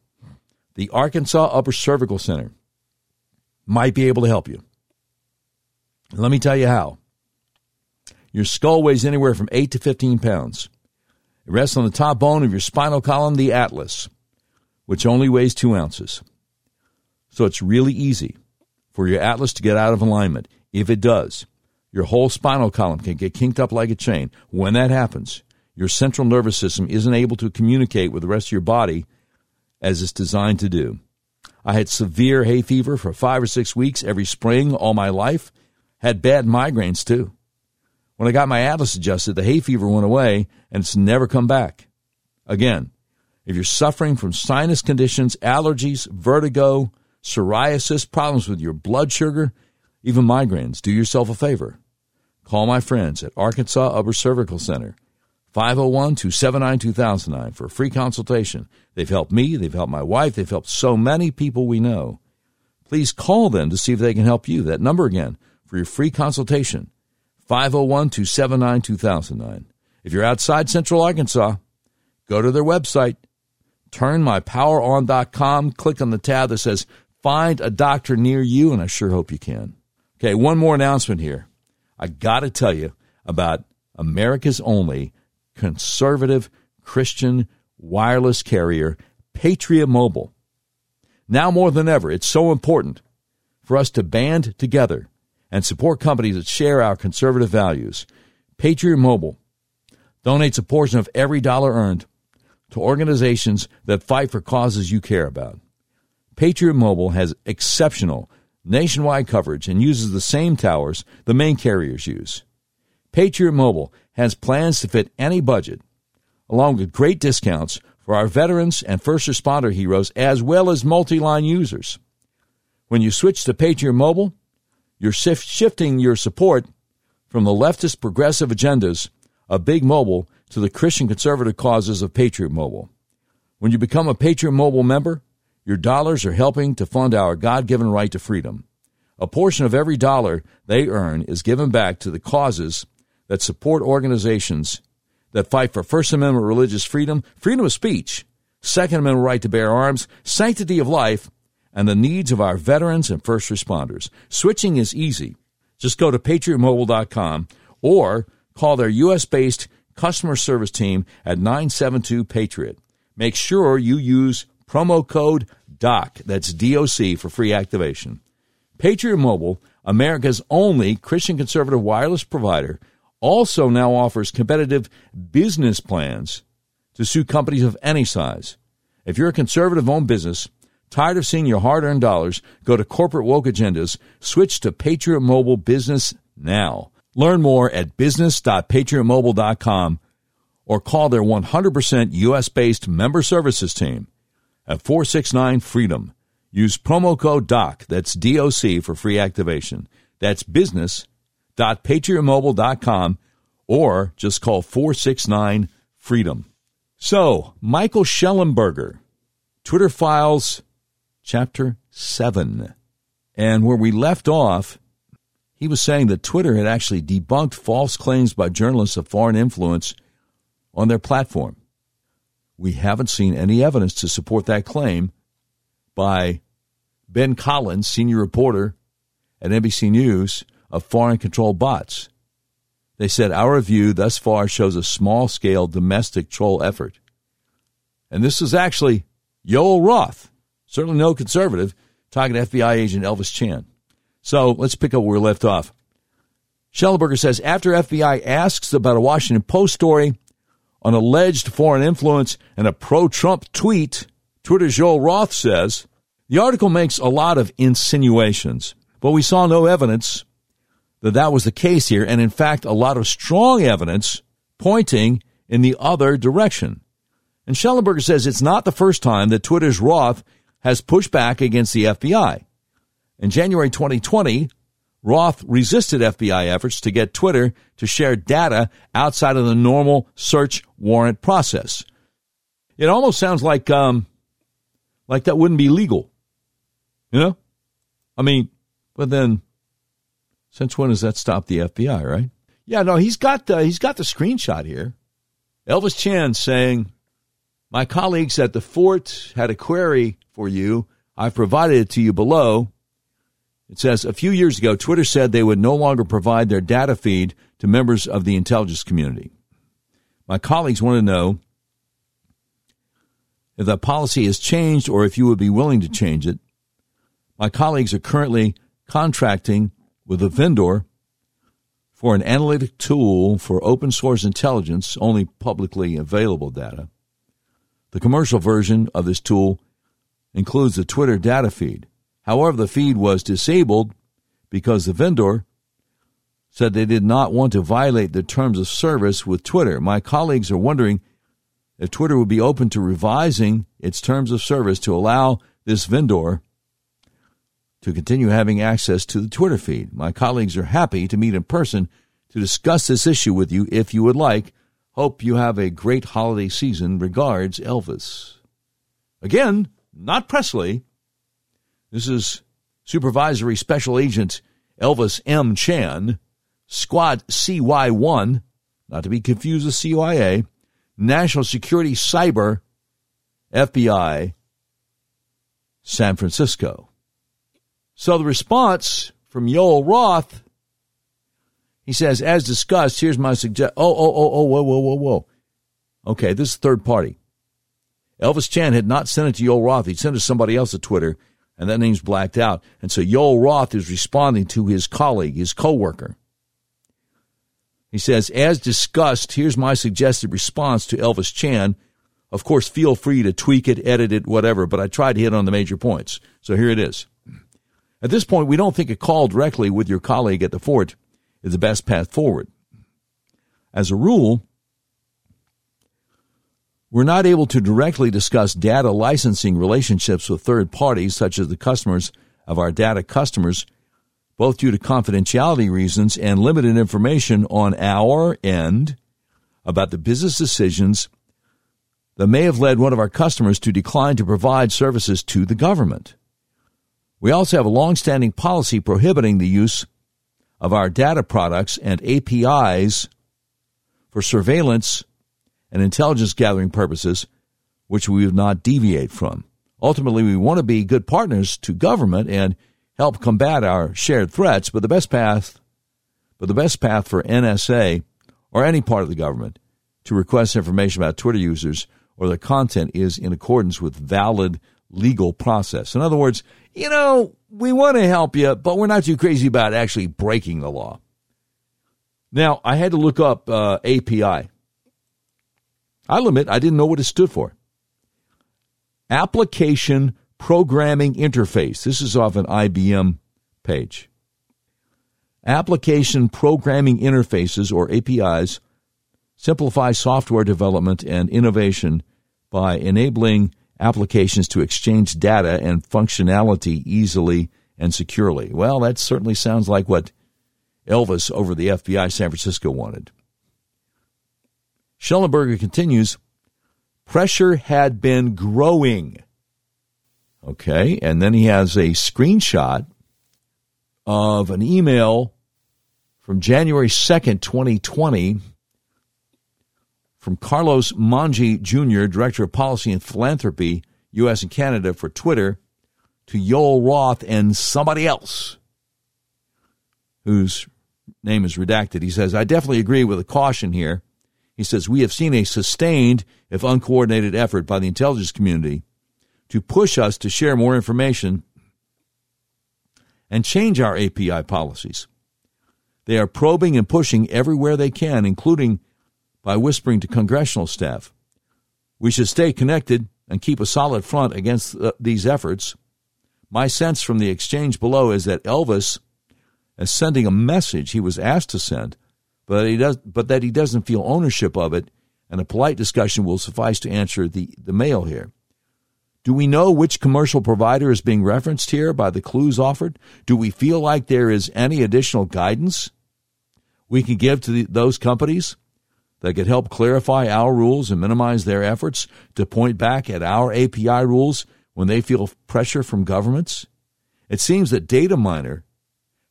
The Arkansas Upper Cervical Center might be able to help you. Let me tell you how. Your skull weighs anywhere from 8 to 15 pounds. It rests on the top bone of your spinal column, the atlas, which only weighs 2 ounces. So it's really easy for your atlas to get out of alignment. If it does, your whole spinal column can get kinked up like a chain. When that happens, your central nervous system isn't able to communicate with the rest of your body as it's designed to do. I had severe hay fever for 5 or 6 weeks every spring all my life. Had bad migraines, too. When I got my atlas adjusted, the hay fever went away, and it's never come back. Again, if you're suffering from sinus conditions, allergies, vertigo, psoriasis, problems with your blood sugar, even migraines, do yourself a favor. Call my friends at Arkansas Upper Cervical Center, 501-279-2009 for a free consultation. They've helped me, they've helped my wife, they've helped so many people we know. Please call them to see if they can help you. That number again for your free consultation, 501-279-2009. If you're outside Central Arkansas, go to their website, turnmypoweron.com, click on the tab that says Find a Doctor Near You, and I sure hope you can. Okay, one more announcement here. I got to tell you about America's only conservative Christian wireless carrier, Patriot Mobile. Now more than ever, it's so important for us to band together and support companies that share our conservative values. Patriot Mobile donates a portion of every dollar earned to organizations that fight for causes you care about. Patriot Mobile has exceptional nationwide coverage and uses the same towers the main carriers use. Patriot Mobile has plans to fit any budget, along with great discounts for our veterans and first responder heroes, as well as multi-line users. When you switch to Patriot Mobile, you're shifting your support from the leftist progressive agendas of Big Mobile to the Christian conservative causes of Patriot Mobile. When you become a Patriot Mobile member, your dollars are helping to fund our God-given right to freedom. A portion of every dollar they earn is given back to the causes that support organizations that fight for First Amendment religious freedom, freedom of speech, Second Amendment right to bear arms, sanctity of life, and the needs of our veterans and first responders. Switching is easy. Just go to patriotmobile.com or call their U.S.-based customer service team at 972-PATRIOT. Make sure you use promo code DOC, that's D-O-C, for free activation. Patriot Mobile, America's only Christian conservative wireless provider, also now offers competitive business plans to suit companies of any size. If you're a conservative-owned business, Tired of seeing your hard-earned dollars go to corporate woke agendas? Switch to Patriot Mobile Business now. Learn more at business.patriotmobile.com or call their 100% U.S.-based member services team at 469-FREEDOM. Use promo code DOC, that's D-O-C, for free activation. That's business.patriotmobile.com or just call 469-FREEDOM. So, Michael Schellenberger, Twitter Files, Chapter 7. And where we left off, he was saying that Twitter had actually debunked false claims by journalists of foreign influence on their platform. We haven't seen any evidence to support that claim by Ben Collins, senior reporter at NBC News, of foreign-controlled bots. They said, our review thus far shows a small-scale domestic troll effort. And this is actually Yoel Roth, certainly no conservative, talking to FBI agent Elvis Chan. So let's pick up where we left off. Schellenberger says, after FBI asks about a Washington Post story on alleged foreign influence and a pro-Trump tweet, Twitter's Yoel Roth says, the article makes a lot of insinuations, but we saw no evidence that was the case here, and in fact, a lot of strong evidence pointing in the other direction. And Schellenberger says it's not the first time that Twitter's Roth has pushed back against the FBI. In January 2020, Roth resisted FBI efforts to get Twitter to share data outside of the normal search warrant process. It almost sounds like that wouldn't be legal, you know? I mean, but then, since when has that stopped the FBI, right? Yeah, no, he's got the screenshot here. Elvis Chan saying, my colleagues at the Fort had a query for you. I've provided it to you below. It says, a few years ago, Twitter said they would no longer provide their data feed to members of the intelligence community. My colleagues want to know if that policy has changed or if you would be willing to change it. My colleagues are currently contracting with a vendor for an analytic tool for open source intelligence, only publicly available data. The commercial version of this tool includes the Twitter data feed. However, the feed was disabled because the vendor said they did not want to violate the terms of service with Twitter. My colleagues are wondering if Twitter would be open to revising its terms of service to allow this vendor to continue having access to the Twitter feed. My colleagues are happy to meet in person to discuss this issue with you if you would like. Hope you have a great holiday season. Regards, Elvis. Again, not Presley. This is Supervisory Special Agent Elvis M. Chan, Squad CY1, not to be confused with CIA, National Security Cyber, FBI, San Francisco. So the response from Yoel Roth, he says, as discussed, here's my suggestion. Whoa. Okay, this is third party. Elvis Chan had not sent it to Yoel Roth. He sent it to somebody else at Twitter, and that name's blacked out. And so Yoel Roth is responding to his colleague, his co-worker. He says, as discussed, here's my suggested response to Elvis Chan. Of course, feel free to tweak it, edit it, whatever, but I tried to hit on the major points. So here it is. At this point, we don't think a call directly with your colleague at the Fort is the best path forward. As a rule, we're not able to directly discuss data licensing relationships with third parties, such as the customers of our data customers, both due to confidentiality reasons and limited information on our end about the business decisions that may have led one of our customers to decline to provide services to the government. We also have a long-standing policy prohibiting the use of our data products and APIs for surveillance and intelligence gathering purposes, which we would not deviate from. Ultimately, we want to be good partners to government and help combat our shared threats, but the best path for NSA or any part of the government to request information about Twitter users or their content is in accordance with valid legal process. In other words, you know, we want to help you, but we're not too crazy about actually breaking the law. Now, I had to look up API. I'll admit, I didn't know what it stood for. Application programming interface. This is off an IBM page. Application programming interfaces, or APIs, simplify software development and innovation by enabling applications to exchange data and functionality easily and securely. Well, that certainly sounds like what Elvis over the FBI San Francisco wanted. Schellenberger continues, pressure had been growing. Okay, and then he has a screenshot of an email from January 2nd, 2020, from Carlos Monge Jr., Director of Policy and Philanthropy, U.S. and Canada for Twitter, to Yoel Roth and somebody else whose name is redacted. He says, I definitely agree with the caution here. He says, we have seen a sustained, if uncoordinated, effort by the intelligence community to push us to share more information and change our API policies. They are probing and pushing everywhere they can, including by whispering to congressional staff. We should stay connected and keep a solid front against these efforts. My sense from the exchange below is that Elvis is sending a message he was asked to send, but that he doesn't feel ownership of it, and a polite discussion will suffice to answer the mail here. Do we know which commercial provider is being referenced here by the clues offered? Do we feel like there is any additional guidance we can give to those companies that could help clarify our rules and minimize their efforts to point back at our API rules when they feel pressure from governments? It seems that Data Miner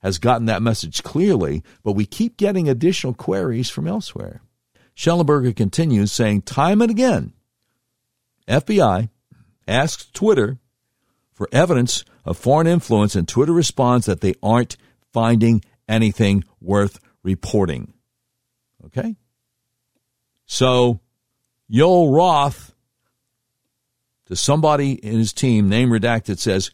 has gotten that message clearly, but we keep getting additional queries from elsewhere. Schellenberger continues saying, time and again, FBI asks Twitter for evidence of foreign influence, and Twitter responds that they aren't finding anything worth reporting. Okay? So, Yoel Roth, to somebody in his team, name redacted, says,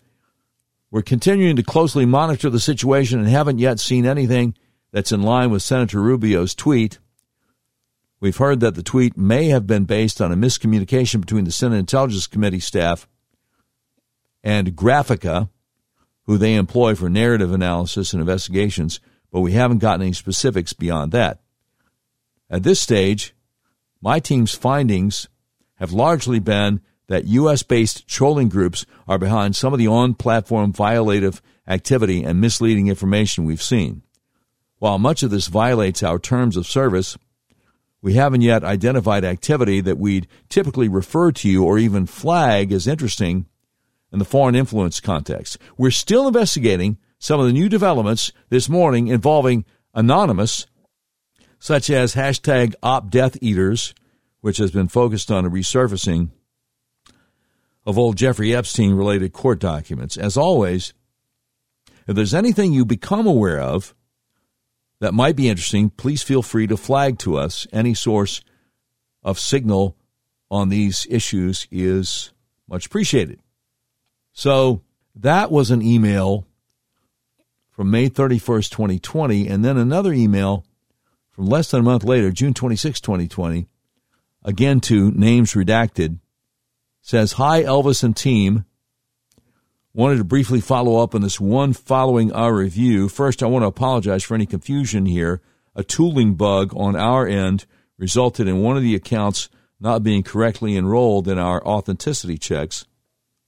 we're continuing to closely monitor the situation and haven't yet seen anything that's in line with Senator Rubio's tweet. We've heard that the tweet may have been based on a miscommunication between the Senate Intelligence Committee staff and Graphica, who they employ for narrative analysis and investigations, but we haven't gotten any specifics beyond that. At this stage, my team's findings have largely been that U.S.-based trolling groups are behind some of the on-platform violative activity and misleading information we've seen. While much of this violates our terms of service, we haven't yet identified activity that we'd typically refer to or even flag as interesting in the foreign influence context. We're still investigating some of the new developments this morning involving anonymous, such as hashtag #OpDeathEaters, which has been focused on a resurfacing of old Jeffrey Epstein-related court documents. As always, if there's anything you become aware of that might be interesting, please feel free to flag to us. Any source of signal on these issues is much appreciated. So that was an email from May 31st, 2020, and then another email from less than a month later, June 26, 2020, again to names redacted, says, hi, Elvis and team. Wanted to briefly follow up on this one following our review. First, I want to apologize for any confusion here. A tooling bug on our end resulted in one of the accounts not being correctly enrolled in our authenticity checks,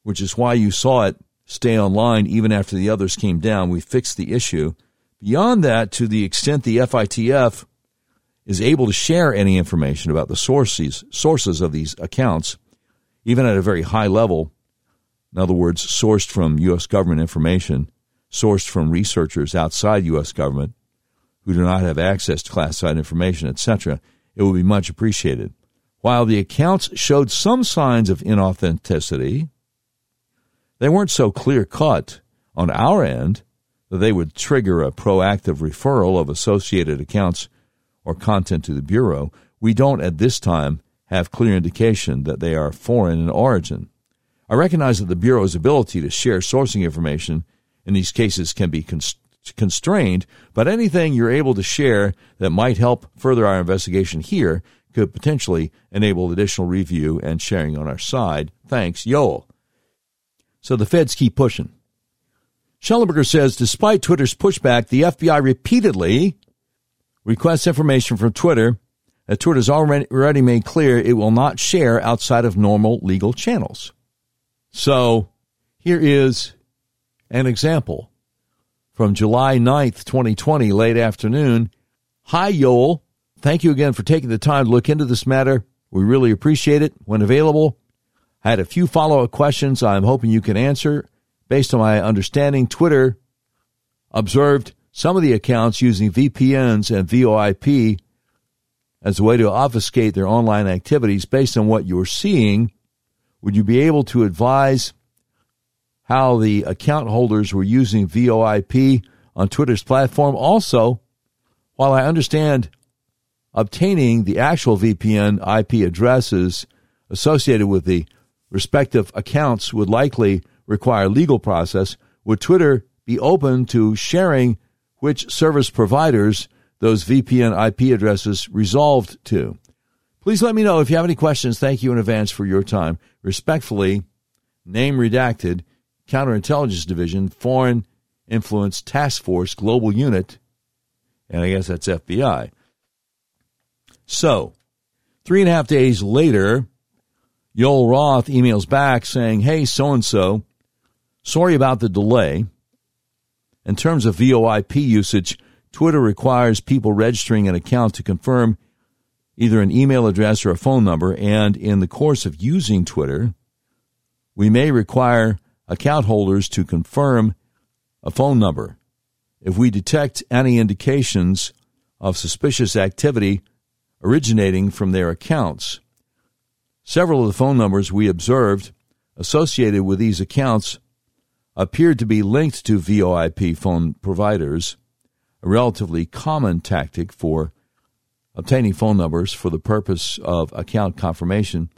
which is why you saw it stay online even after the others came down. We fixed the issue. Beyond that, to the extent the FITF is able to share any information about the sources of these accounts, even at a very high level, in other words, sourced from U.S. government information, sourced from researchers outside U.S. government who do not have access to classified information, etc., it would be much appreciated. While the accounts showed some signs of inauthenticity, they weren't so clear-cut on our end that they would trigger a proactive referral of associated accounts or content to the Bureau. We don't at this time have clear indication that they are foreign in origin. I recognize that the Bureau's ability to share sourcing information in these cases can be constrained, but anything you're able to share that might help further our investigation here could potentially enable additional review and sharing on our side. Thanks, Yoel. So the feds keep pushing. Schellenberger says, despite Twitter's pushback, the FBI repeatedly requests information from Twitter that Twitter's already made clear it will not share outside of normal legal channels. So here is an example from July 9th, 2020, late afternoon. Hi, Yoel. Thank you again for taking the time to look into this matter. We really appreciate it. When available, I had a few follow-up questions I'm hoping you can answer. Based on my understanding, Twitter observed some of the accounts using VPNs and VoIP as a way to obfuscate their online activities. Based on what you're seeing, would you be able to advise how the account holders were using VoIP on Twitter's platform? Also, while I understand obtaining the actual VPN IP addresses associated with the respective accounts would likely require legal process, would Twitter be open to sharing which service providers those VPN IP addresses resolved to? Please let me know if you have any questions. Thank you in advance for your time. Respectfully, name redacted, Counterintelligence Division, Foreign Influence Task Force, Global Unit, and I guess that's FBI. So, 3.5 days later, Yoel Roth emails back saying, hey, so-and-so, sorry about the delay. In terms of VoIP usage, Twitter requires people registering an account to confirm either an email address or a phone number, and in the course of using Twitter, we may require account holders to confirm a phone number. If we detect any indications of suspicious activity originating from their accounts, several of the phone numbers we observed associated with these accounts appeared to be linked to VoIP phone providers, a relatively common tactic for obtaining phone numbers for the purpose of account confirmation.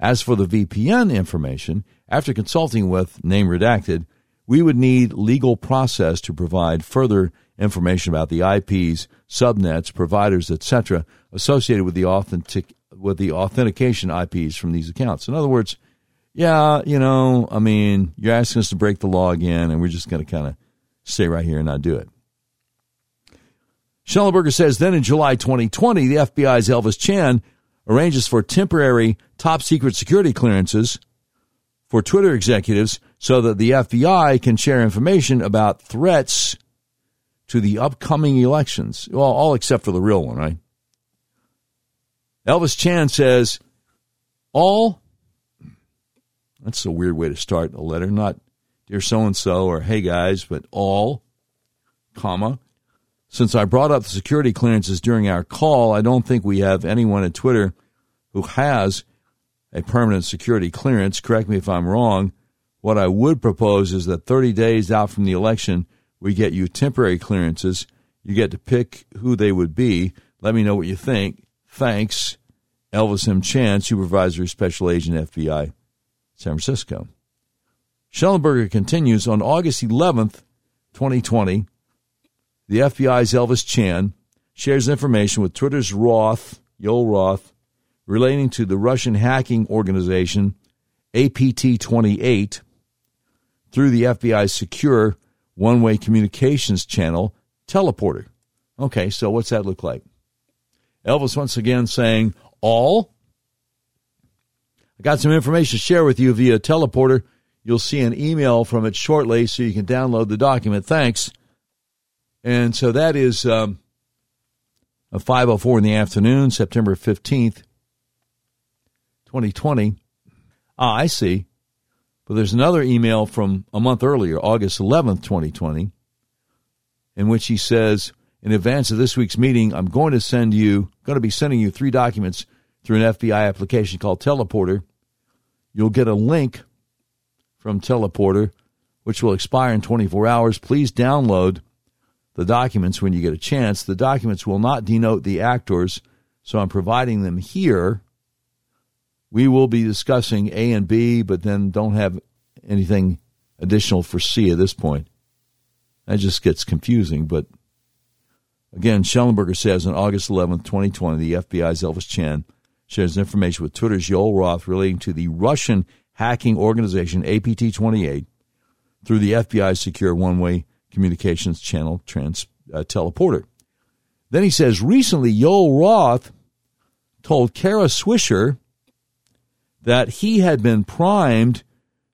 As for the VPN information, after consulting with Name Redacted, we would need legal process to provide further information about the IPs, subnets, providers, etc., associated with the authentication IPs from these accounts. In other words, you're asking us to break the law again, and we're just going to kind of stay right here and not do it. Schellenberger says, then in July 2020, the FBI's Elvis Chan arranges for temporary top-secret security clearances for Twitter executives so that the FBI can share information about threats to the upcoming elections. Well, all except for the real one, right? Elvis Chan says, that's a weird way to start a letter, not dear so-and-so or hey guys, but since I brought up the security clearances during our call, I don't think we have anyone at Twitter who has a permanent security clearance. Correct me if I'm wrong. What I would propose is that 30 days out from the election, we get you temporary clearances. You get to pick who they would be. Let me know what you think. Thanks, Elvis M. Chan, Supervisory Special Agent, FBI, San Francisco. Schellenberger continues, on August 11th, 2020, the FBI's Elvis Chan shares information with Twitter's Yoel Roth, relating to the Russian hacking organization APT28 through the FBI's secure one-way communications channel, Teleporter. Okay, so what's that look like? Elvis once again saying, I got some information to share with you via Teleporter. You'll see an email from it shortly so you can download the document. Thanks. And so that is 5:04 in the afternoon, September 15th, 2020. Ah, I see. But there's another email from a month earlier, August 11th, 2020, in which he says, in advance of this week's meeting, I'm going to be sending you 3 documents through an FBI application called Teleporter. You'll get a link from Teleporter, which will expire in 24 hours. Please download the documents when you get a chance. The documents will not denote the actors, so I'm providing them here. We will be discussing A and B, but then don't have anything additional for C at this point. That just gets confusing. But again, Schellenberger says, on August 11th, 2020, the FBI's Elvis Chan shares information with Twitter's Yoel Roth relating to the Russian hacking organization APT28 through the FBI's secure one-way communications channel teleporter. Then he says, recently Yoel Roth told Kara Swisher that he had been primed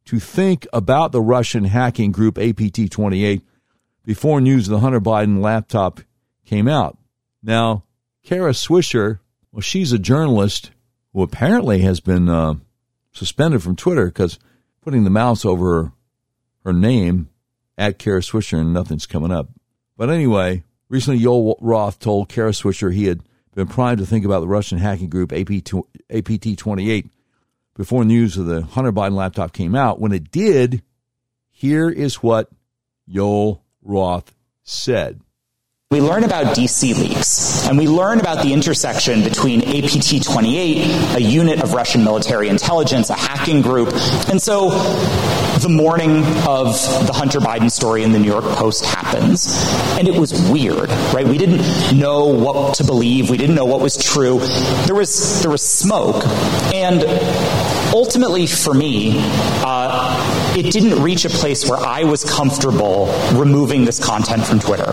to think about the Russian hacking group APT28 before news of the Hunter Biden laptop came out. Now, Kara Swisher, well, she's a journalist who apparently has been suspended from Twitter because putting the mouse over her name at Kara Swisher and nothing's coming up. But anyway, recently Yoel Roth told Kara Swisher he had been primed to think about the Russian hacking group APT28 before news of the Hunter Biden laptop came out. When it did, here is what Yoel Roth said. We learn about DC leaks, and we learn about the intersection between APT-28, a unit of Russian military intelligence, a hacking group. And so the morning of the Hunter Biden story in the New York Post happens, and it was weird, right? We didn't know what to believe. We didn't know what was true. There was smoke, and ultimately for me, it didn't reach a place where I was comfortable removing this content from Twitter.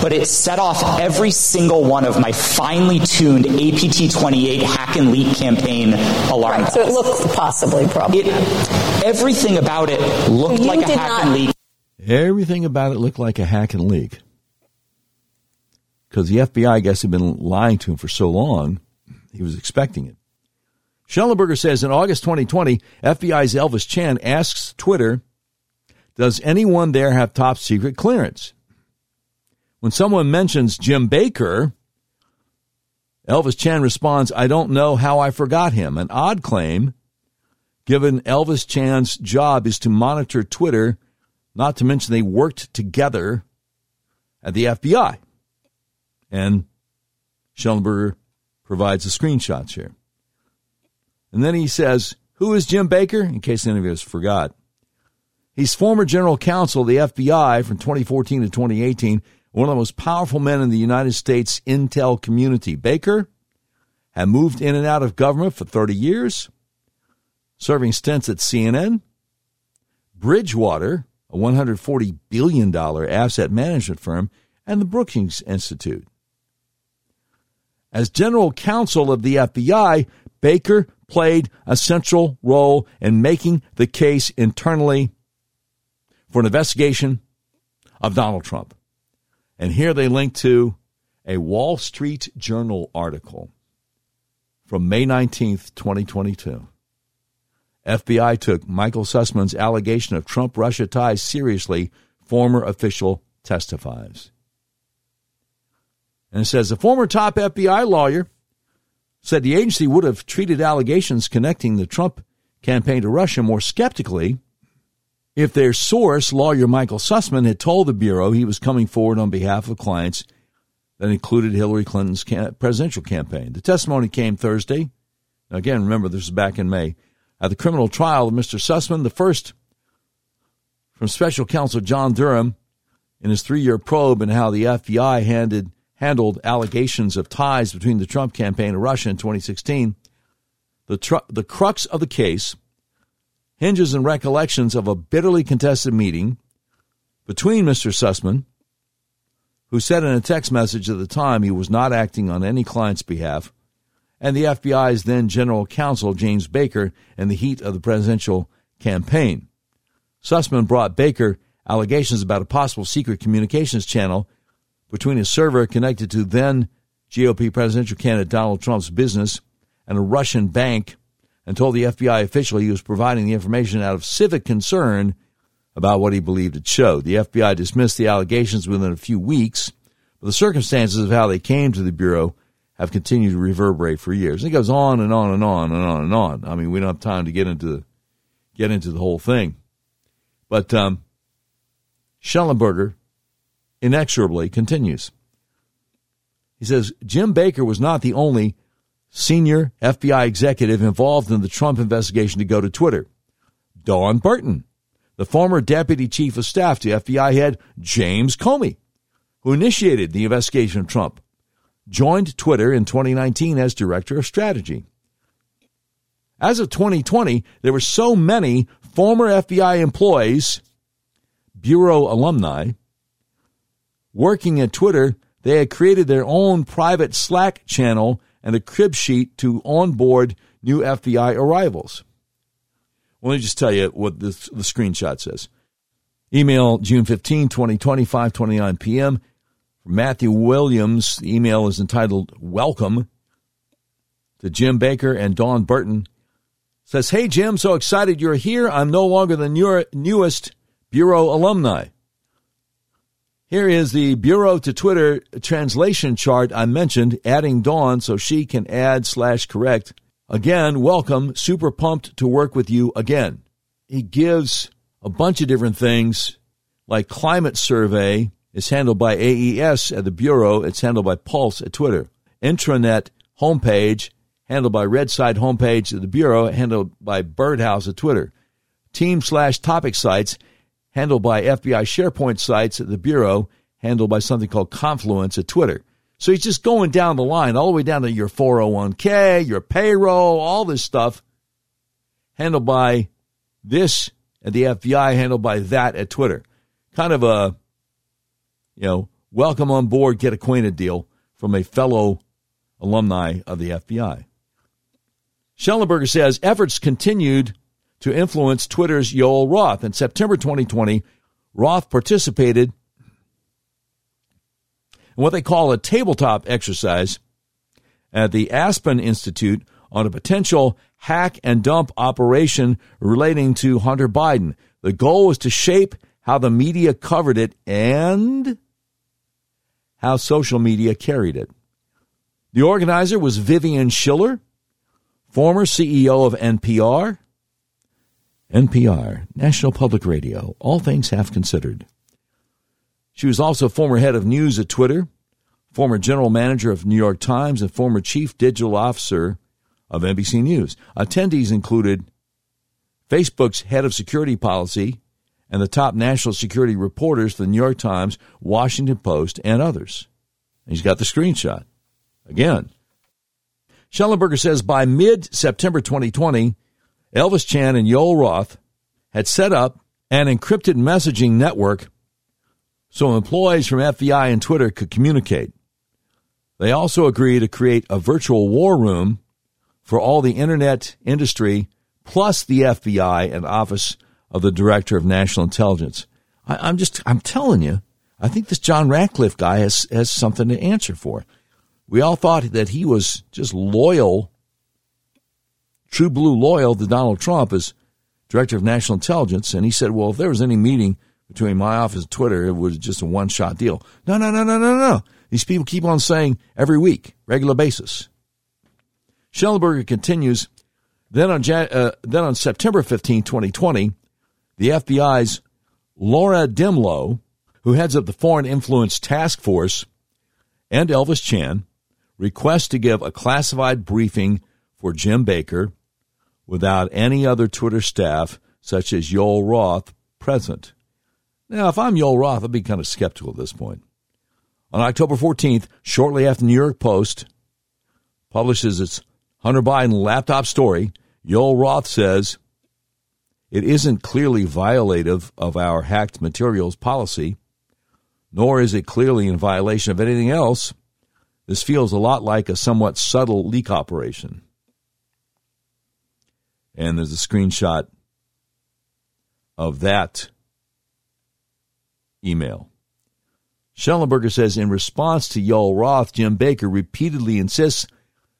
But it set off every single one of my finely tuned APT28 hack and leak campaign alarm bells. Right, so it looked probably. Everything about it looked like a hack and leak. Everything about it looked like a hack and leak. Because the FBI, I guess, had been lying to him for so long, he was expecting it. Schellenberger says in August 2020, FBI's Elvis Chan asks Twitter, does anyone there have top secret clearance? When someone mentions Jim Baker, Elvis Chan responds, I don't know how I forgot him. An odd claim, given Elvis Chan's job is to monitor Twitter, not to mention they worked together at the FBI. And Schellenberger provides the screenshots here. And then he says, who is Jim Baker? In case any of us forgot. He's former general counsel of the FBI from 2014 to 2018, one of the most powerful men in the United States intel community. Baker had moved in and out of government for 30 years, serving stints at CNN. Bridgewater, a $140 billion asset management firm, and the Brookings Institute. As general counsel of the FBI, Baker played a central role in making the case internally for an investigation of Donald Trump. And here they link to a Wall Street Journal article from May 19th, 2022. FBI took Michael Sussman's allegation of Trump-Russia ties seriously, former official testifies. And it says, the former top FBI lawyer said the agency would have treated allegations connecting the Trump campaign to Russia more skeptically if their source, lawyer Michael Sussman, had told the Bureau he was coming forward on behalf of clients that included Hillary Clinton's presidential campaign. The testimony came Thursday. Now, again, remember, this is back in May. At the criminal trial of Mr. Sussman, the first from special counsel John Durham in his three-year probe in how the FBI handled allegations of ties between the Trump campaign and Russia in 2016, the crux of the case hinges on recollections of a bitterly contested meeting between Mr. Sussman, who said in a text message at the time he was not acting on any client's behalf, and the FBI's then general counsel, James Baker, in the heat of the presidential campaign. Sussman brought Baker allegations about a possible secret communications channel between a server connected to then GOP presidential candidate Donald Trump's business and a Russian bank, and told the FBI official he was providing the information out of civic concern about what he believed it showed. The FBI dismissed the allegations within a few weeks, but the circumstances of how they came to the Bureau have continued to reverberate for years. And it goes on and on and on and on and on. I mean, we don't have time to get into the whole thing. But Schellenberger inexorably continues. He says, Jim Baker was not the only senior FBI executive involved in the Trump investigation to go to Twitter. Dawn Burton, the former deputy chief of staff to FBI head James Comey, who initiated the investigation of Trump, joined Twitter in 2019 as director of strategy. As of 2020, there were so many former FBI employees Bureau alumni, working at Twitter, they had created their own private Slack channel and a crib sheet to onboard new FBI arrivals. Well, let me just tell you what the screenshot says. Email June 15, 2020, 5:29 p.m. from Matthew Williams. The email is entitled Welcome to Jim Baker and Dawn Burton. It says, "Hey, Jim, so excited you're here. I'm no longer the newest Bureau alumni. Here is the Bureau to Twitter translation chart I mentioned, adding Dawn so she can add/correct. Again, welcome. Super pumped to work with you again." He gives a bunch of different things, like climate survey is handled by AES at the Bureau. It's handled by Pulse at Twitter. Intranet homepage, handled by Redside homepage at the Bureau, handled by Birdhouse at Twitter. Team/topic sites, handled by FBI SharePoint sites at the Bureau, handled by something called Confluence at Twitter. So he's just going down the line, all the way down to your 401k, your payroll, all this stuff, handled by this at the FBI, handled by that at Twitter. Kind of a, welcome on board, get acquainted deal from a fellow alumni of the FBI. Schellenberger says efforts continued to influence Twitter's Yoel Roth. In September 2020, Roth participated in what they call a tabletop exercise at the Aspen Institute on a potential hack and dump operation relating to Hunter Biden. The goal was to shape how the media covered it and how social media carried it. The organizer was Vivian Schiller, former CEO of NPR, National Public Radio, All Things Half Considered. She was also former head of news at Twitter, former general manager of New York Times, and former chief digital officer of NBC News. Attendees included Facebook's head of security policy and the top national security reporters for the New York Times, Washington Post, and others. And he's got the screenshot. Again, Schellenberger says by mid-September 2020, Elvis Chan and Yoel Roth had set up an encrypted messaging network so employees from FBI and Twitter could communicate. They also agreed to create a virtual war room for all the Internet industry, plus the FBI and Office of the Director of National Intelligence. I'm telling you, I think this John Ratcliffe guy has something to answer for. We all thought that he was just loyal, true blue loyal to Donald Trump as Director of National Intelligence. And he said, well, if there was any meeting between my office and Twitter, it was just a one-shot deal. No. These people keep on saying every week, regular basis. Schellenberger continues, then on September 15, 2020, the FBI's Laura Demlow, who heads up the Foreign Influence Task Force, and Elvis Chan request to give a classified briefing for Jim Baker without any other Twitter staff, such as Yoel Roth, present. Now, if I'm Yoel Roth, I'd be kind of skeptical at this point. On October 14th, shortly after New York Post publishes its Hunter Biden laptop story, Yoel Roth says, "It isn't clearly violative of our hacked materials policy, nor is it clearly in violation of anything else. This feels a lot like a somewhat subtle leak operation." And there's a screenshot of that email. Schellenberger says, in response to Yoel Roth, Jim Baker repeatedly insists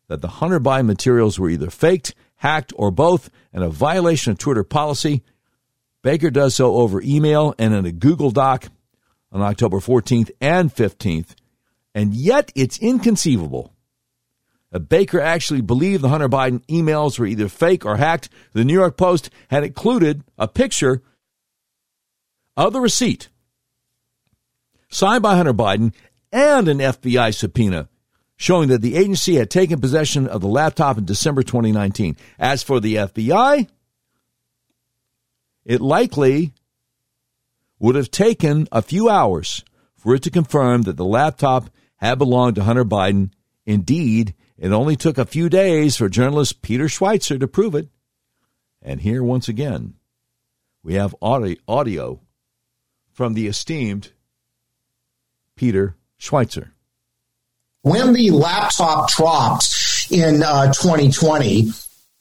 that the Hunter Biden materials were either faked, hacked, or both, and a violation of Twitter policy. Baker does so over email and in a Google Doc on October 14th and 15th, and yet it's inconceivable that Baker actually believed the Hunter Biden emails were either fake or hacked. The New York Post had included a picture of the receipt signed by Hunter Biden and an FBI subpoena showing that the agency had taken possession of the laptop in December 2019. As for the FBI, it likely would have taken a few hours for it to confirm that the laptop had belonged to Hunter Biden. Indeed, it only took a few days for journalist Peter Schweizer to prove it. And here, once again, we have audio from the esteemed Peter Schweizer. When the laptop dropped in 2020,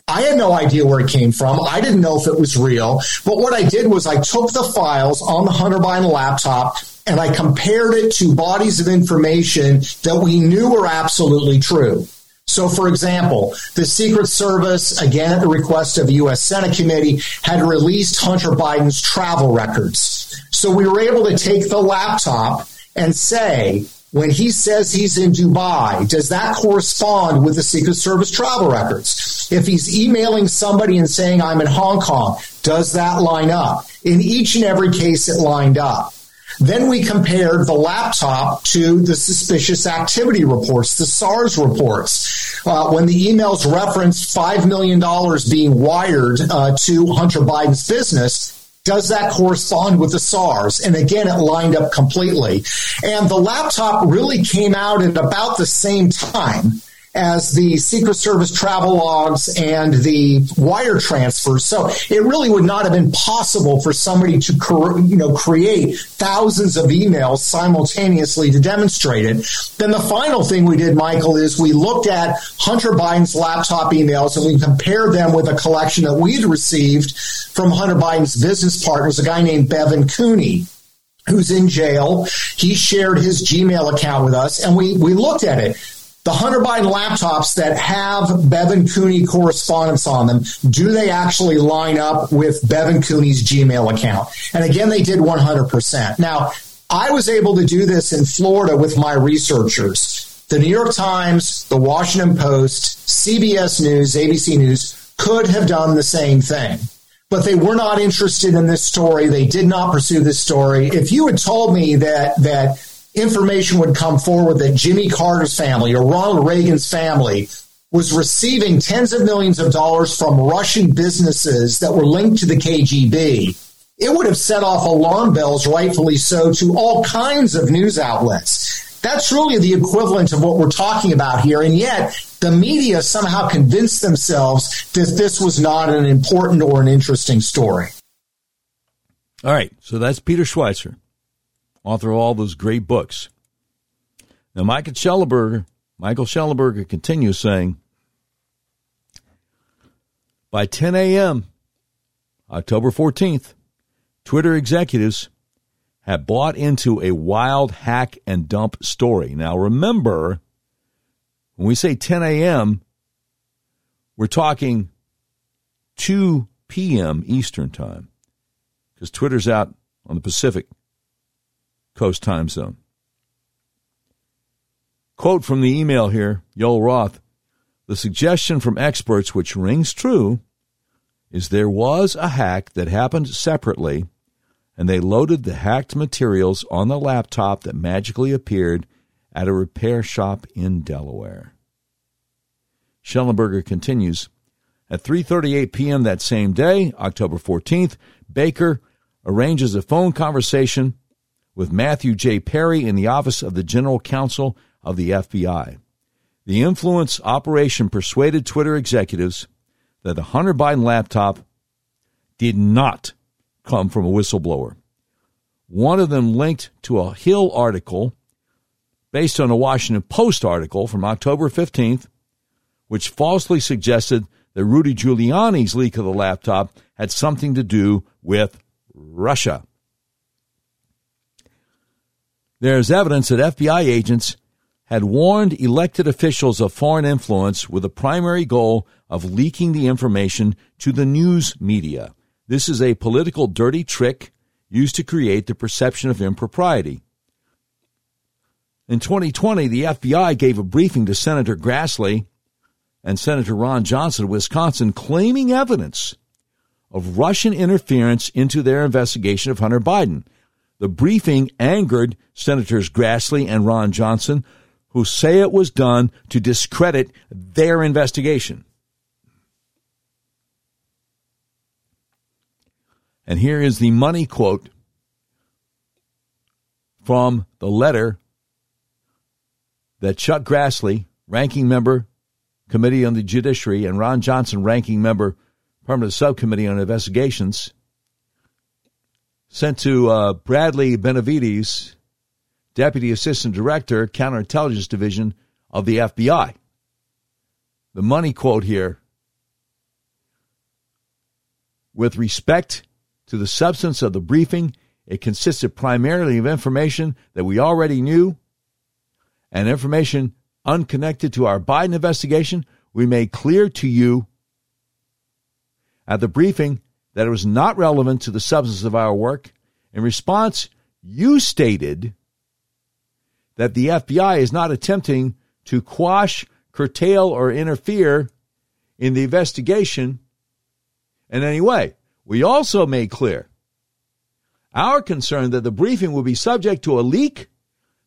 I had no idea where it came from. I didn't know if it was real. But what I did was I took the files on the Hunter Biden laptop and I compared it to bodies of information that we knew were absolutely true. So, for example, the Secret Service, again at the request of the U.S. Senate committee, had released Hunter Biden's travel records. So we were able to take the laptop and say, when he says he's in Dubai, does that correspond with the Secret Service travel records? If he's emailing somebody and saying, I'm in Hong Kong, does that line up? In each and every case, it lined up. Then we compared the laptop to the suspicious activity reports, the SARS reports, when the emails referenced $5 million being wired to Hunter Biden's business. Does that correspond with the SARS? And again, it lined up completely. And the laptop really came out at about the same time as the Secret Service travel logs and the wire transfers. So it really would not have been possible for somebody to create thousands of emails simultaneously to demonstrate it. Then the final thing we did, Michael, is we looked at Hunter Biden's laptop emails and we compared them with a collection that we'd received from Hunter Biden's business partners, a guy named Bevin Cooney, who's in jail. He shared his Gmail account with us, and we looked at it. The Hunter Biden laptops that have Bevin Cooney correspondence on them, do they actually line up with Bevin Cooney's Gmail account? And again, they did 100%. Now, I was able to do this in Florida with my researchers. The New York Times, the Washington Post, CBS News, ABC News could have done the same thing. But they were not interested in this story. They did not pursue this story. If you had told me that information would come forward that Jimmy Carter's family or Ronald Reagan's family was receiving tens of millions of dollars from Russian businesses that were linked to the KGB, it would have set off alarm bells, rightfully so, to all kinds of news outlets. That's really the equivalent of what we're talking about here. And yet the media somehow convinced themselves that this was not an important or an interesting story. All right. So that's Peter Schweizer, author of all those great books. Now, Michael Schellenberger continues saying, by 10 a.m., October 14th, Twitter executives have bought into a wild hack and dump story. Now, remember, when we say 10 a.m., we're talking 2 p.m. Eastern time, because Twitter's out on the Pacific Coast time zone. Quote from the email here, Yoel Roth, the suggestion from experts, which rings true, is there was a hack that happened separately, and they loaded the hacked materials on the laptop that magically appeared at a repair shop in Delaware. Schellenberger continues, at 3:38 p.m. that same day, October 14th, Baker arranges a phone conversation with Matthew J. Perry in the office of the General Counsel of the FBI. The influence operation persuaded Twitter executives that the Hunter Biden laptop did not come from a whistleblower. One of them linked to a Hill article based on a Washington Post article from October 15th, which falsely suggested that Rudy Giuliani's leak of the laptop had something to do with Russia. There is evidence that FBI agents had warned elected officials of foreign influence with the primary goal of leaking the information to the news media. This is a political dirty trick used to create the perception of impropriety. In 2020, the FBI gave a briefing to Senator Grassley and Senator Ron Johnson of Wisconsin claiming evidence of Russian interference into their investigation of Hunter Biden. The briefing angered Senators Grassley and Ron Johnson, who say it was done to discredit their investigation. And here is the money quote from the letter that Chuck Grassley, ranking member, Committee on the Judiciary, and Ron Johnson, ranking member, Permanent Subcommittee on Investigations, sent to Bradley Benavides, Deputy Assistant Director, Counterintelligence Division of the FBI. The money quote here, with respect to the substance of the briefing, it consisted primarily of information that we already knew and information unconnected to our Biden investigation. We made clear to you at the briefing that it was not relevant to the substance of our work. In response, you stated that the FBI is not attempting to quash, curtail, or interfere in the investigation in any way. We also made clear our concern that the briefing would be subject to a leak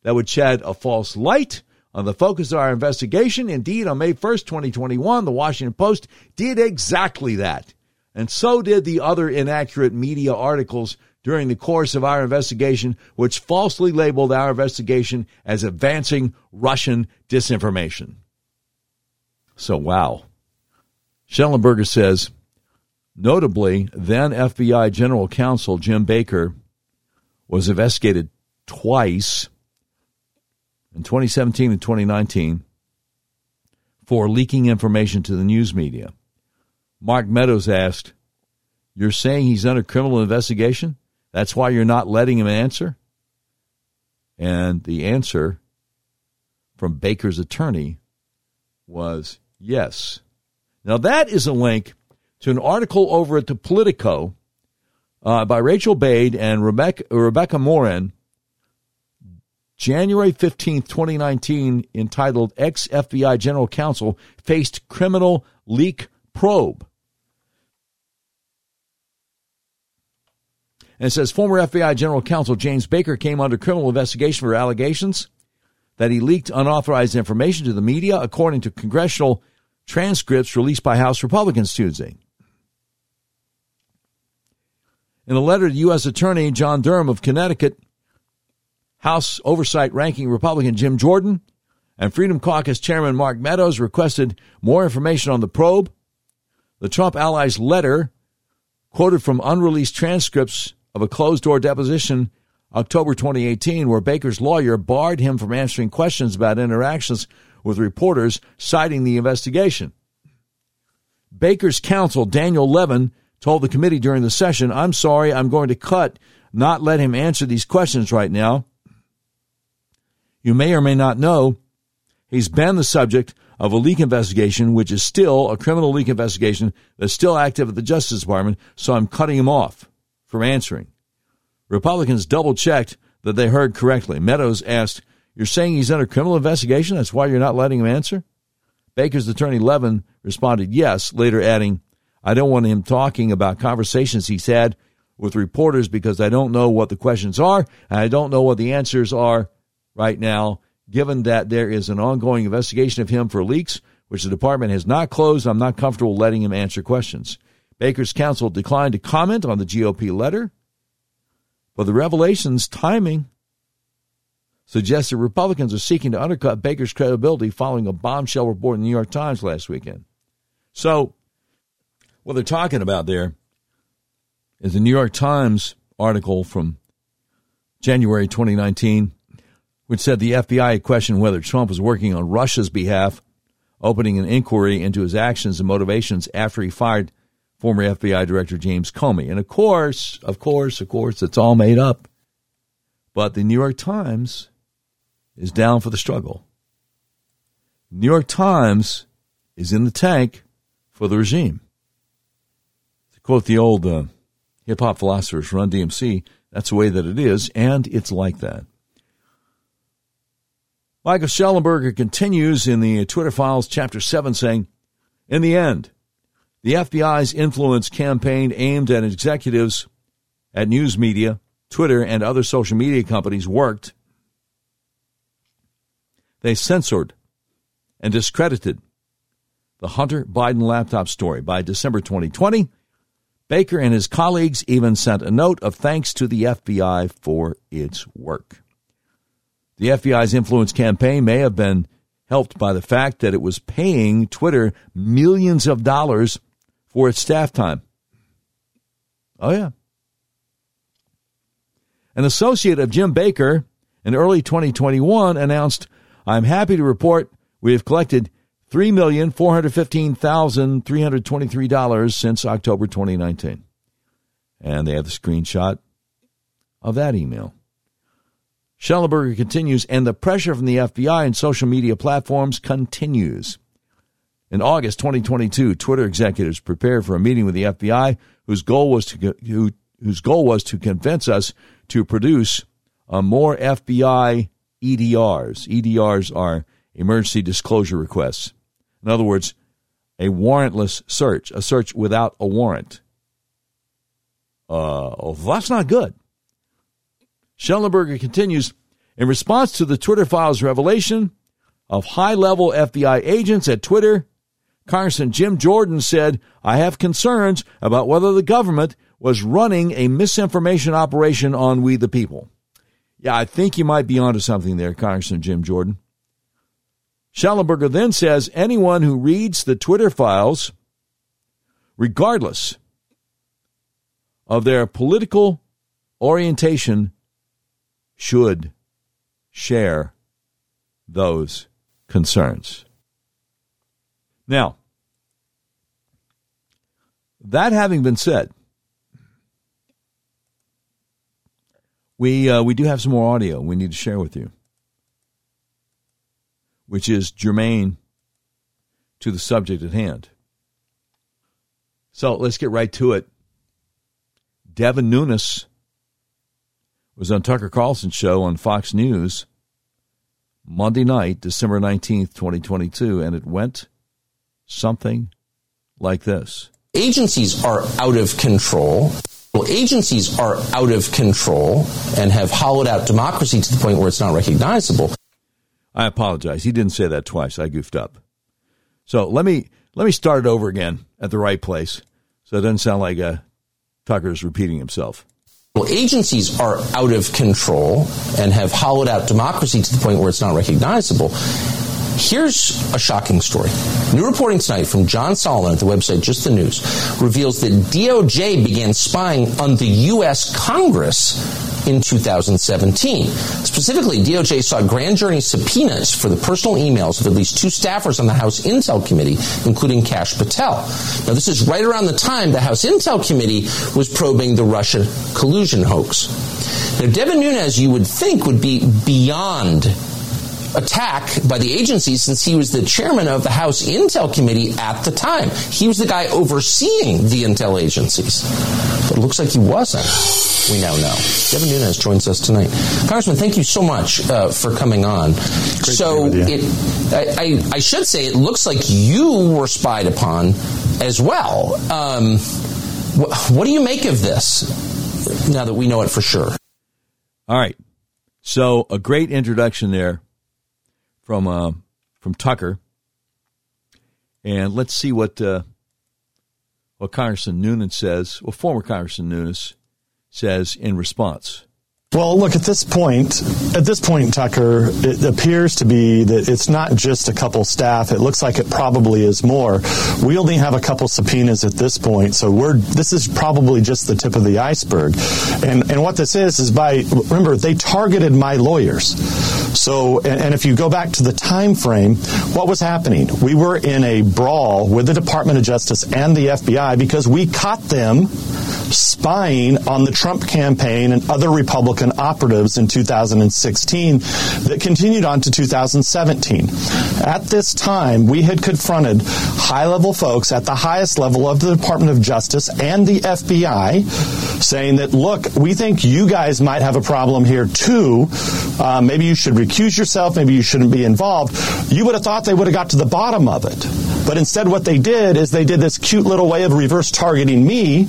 that would shed a false light on the focus of our investigation. Indeed, on May 1st, 2021, the Washington Post did exactly that. And so did the other inaccurate media articles during the course of our investigation, which falsely labeled our investigation as advancing Russian disinformation. So, wow. Schellenberger says, notably, then FBI General Counsel Jim Baker was investigated twice in 2017 and 2019 for leaking information to the news media. Mark Meadows asked, you're saying he's under criminal investigation? That's why you're not letting him answer? And the answer from Baker's attorney was yes. Now, that is a link to an article over at the Politico by Rachel Bade and Rebecca Morin, January 15th, 2019, entitled Ex-FBI General Counsel Faced Criminal Leak Probe. And it says former FBI General Counsel James Baker came under criminal investigation for allegations that he leaked unauthorized information to the media, according to congressional transcripts released by House Republicans Tuesday. In a letter to U.S. Attorney John Durham of Connecticut, House Oversight Ranking Republican Jim Jordan and Freedom Caucus Chairman Mark Meadows requested more information on the probe. The Trump allies' letter, quoted from unreleased transcripts of a closed-door deposition, October 2018, where Baker's lawyer barred him from answering questions about interactions with reporters, citing the investigation. Baker's counsel, Daniel Levin, told the committee during the session, I'm sorry, I'm going to not let him answer these questions right now. You may or may not know, he's been the subject of a leak investigation, which is still a criminal leak investigation that's still active at the Justice Department, so I'm cutting him off from answering. Republicans double-checked that they heard correctly. Meadows asked, you're saying he's under criminal investigation? That's why you're not letting him answer? Baker's attorney Levin responded yes, later adding, I don't want him talking about conversations he's had with reporters because I don't know what the questions are and I don't know what the answers are right now, given that there is an ongoing investigation of him for leaks, which the department has not closed. I'm not comfortable letting him answer questions. Baker's counsel declined to comment on the GOP letter, but the revelation's timing suggests that Republicans are seeking to undercut Baker's credibility following a bombshell report in the New York Times last weekend. So what they're talking about there is the New York Times article from January 2019, which said the FBI had questioned whether Trump was working on Russia's behalf, opening an inquiry into his actions and motivations after he fired former FBI Director James Comey. And of course, it's all made up. But the New York Times is down for the struggle. New York Times is in the tank for the regime. To quote the old hip-hop philosophers, Run DMC, that's the way that it is, and it's like that. Michael Schellenberger continues in the Twitter files, Chapter 7, saying, in the end, the FBI's influence campaign aimed at executives at news media, Twitter, and other social media companies worked. They censored and discredited the Hunter Biden laptop story. By December 2020, Baker and his colleagues even sent a note of thanks to the FBI for its work. The FBI's influence campaign may have been helped by the fact that it was paying Twitter millions of dollars for its staff time. Oh, yeah. An associate of Jim Baker in early 2021 announced, "I'm happy to report we have collected $3,415,323 since October 2019. And they have the screenshot of that email. Schellenberger continues, and the pressure from the FBI and social media platforms continues. In August 2022, Twitter executives prepared for a meeting with the FBI whose goal was to convince us to produce more FBI EDRs. EDRs are emergency disclosure requests. In other words, a warrantless search, a search without a warrant. That's not good. Schellenberger continues, in response to the Twitter files revelation of high-level FBI agents at Twitter, Congressman Jim Jordan said, I have concerns about whether the government was running a misinformation operation on we the people. Yeah, I think you might be onto something there, Congressman Jim Jordan. Schellenberger then says anyone who reads the Twitter files, regardless of their political orientation, should share those concerns. Now, that having been said, we do have some more audio we need to share with you, which is germane to the subject at hand. So let's get right to it. Devin Nunes was on Tucker Carlson's show on Fox News Monday night, December 19th, 2022, and it went something like this. Agencies are out of control. Well, agencies are out of control and have hollowed out democracy to the point where it's not recognizable. I apologize. He didn't say that twice. I goofed up. So let me start it over again at the right place so it doesn't sound like Tucker's repeating himself. Well, agencies are out of control and have hollowed out democracy to the point where it's not recognizable. Here's a shocking story. New reporting tonight from John Solomon at the website Just the News reveals that DOJ began spying on the U.S. Congress in 2017. Specifically, DOJ sought grand jury subpoenas for the personal emails of at least two staffers on the House Intel Committee, including Kash Patel. Now, this is right around the time the House Intel Committee was probing the Russia collusion hoax. Now, Devin Nunes, you would think, would be beyond attack by the agency since he was the chairman of the House Intel Committee at the time. He was the guy overseeing the intel agencies. But it looks like he wasn't. We now know. Devin Nunes joins us tonight. Congressman, thank you so much for coming on. Great so I should say it looks like you were spied upon as well. What do you make of this now that we know it for sure? All right. So a great introduction there from Tucker, and let's see what Congressman Nunes says, well, former Congressman Nunes says in response. Well, look, at this point, Tucker, it appears to be that it's not just a couple staff. It looks like it probably is more. We only have a couple subpoenas at this point, so this is probably just the tip of the iceberg. And what this is remember, they targeted my lawyers. So, and if you go back to the time frame, what was happening? We were in a brawl with the Department of Justice and the FBI because we caught them spying on the Trump campaign and other Republican operatives in 2016 that continued on to 2017. At this time, we had confronted high-level folks at the highest level of the Department of Justice and the FBI saying that, look, we think you guys might have a problem here, too. Maybe you should recuse yourself. Maybe you shouldn't be involved. You would have thought they would have got to the bottom of it. But instead, what they did is they did this cute little way of reverse targeting me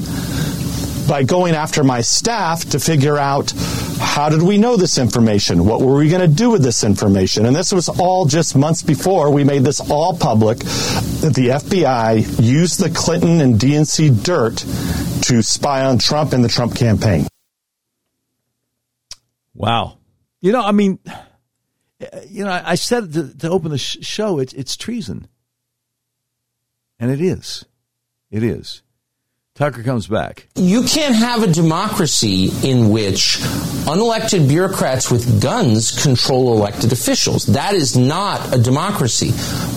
by going after my staff to figure out how did we know this information? What were we going to do with this information? And this was all just months before we made this all public, that the FBI used the Clinton and DNC dirt to spy on Trump and the Trump campaign. Wow. You know, I mean, you know, I said to open the show, it's treason. And it is. Tucker comes back. You can't have a democracy in which unelected bureaucrats with guns control elected officials. That is not a democracy.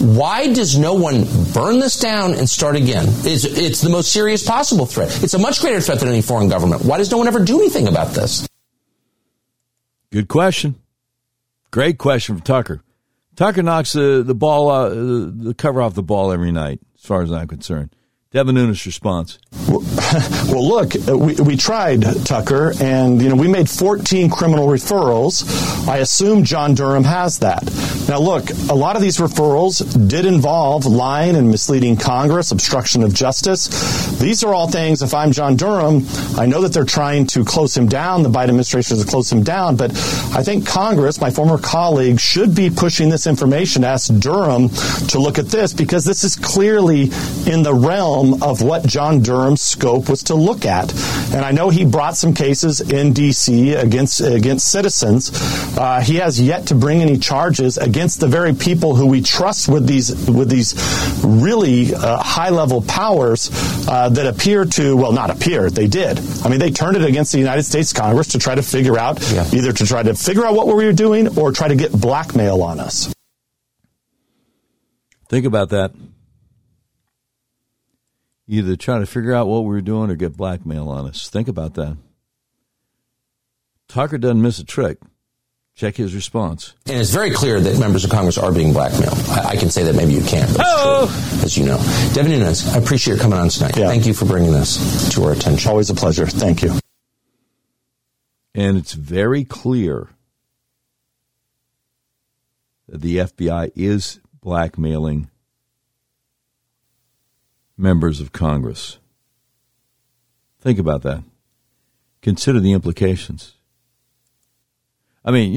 Why does no one burn this down and start again? It's the most serious possible threat. It's a much greater threat than any foreign government. Why does no one ever do anything about this? Good question. Great question from Tucker. Tucker knocks the ball, the cover off the ball every night, as far as I'm concerned. Devin Nunes' response. Well, look, we tried, Tucker, and we made 14 criminal referrals. I assume John Durham has that. Now, look, a lot of these referrals did involve lying and misleading Congress, obstruction of justice. These are all things, if I'm John Durham, I know that they're trying to close him down, the Biden administration is to close him down, but I think Congress, my former colleague, should be pushing this information to ask Durham to look at this, because this is clearly in the realm of what John Durham's scope was to look at. And I know he brought some cases in D.C. against citizens. He has yet to bring any charges against the very people who we trust with these really high-level powers that appear to, well, not appear, they did. I mean, they turned it against the United States Congress to try to figure out, either to try to figure out what we were doing or try to get blackmail on us. Think about that. Either trying to figure out what we were doing or get blackmail on us. Think about that. Tucker doesn't miss a trick. Check his response. And it's very clear that members of Congress are being blackmailed. I can say that, maybe you can't, but it's true, as you know. Devin Nunes, I appreciate your coming on tonight. Yeah. Thank you for bringing this to our attention. Always a pleasure. Thank you. And it's very clear that the FBI is blackmailing members of Congress. Think about that. Consider the implications. I mean,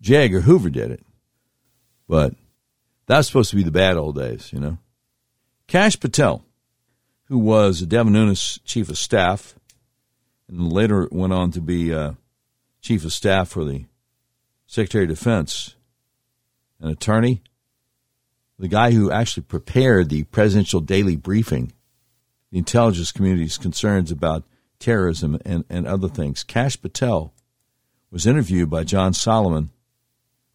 J. Edgar Hoover did it, but that's supposed to be the bad old days, Kash Patel, who was Devin Nunes' chief of staff, and later went on to be chief of staff for the Secretary of Defense, an attorney, the guy who actually prepared the presidential daily briefing, the intelligence community's concerns about terrorism and other things. Kash Patel was interviewed by John Solomon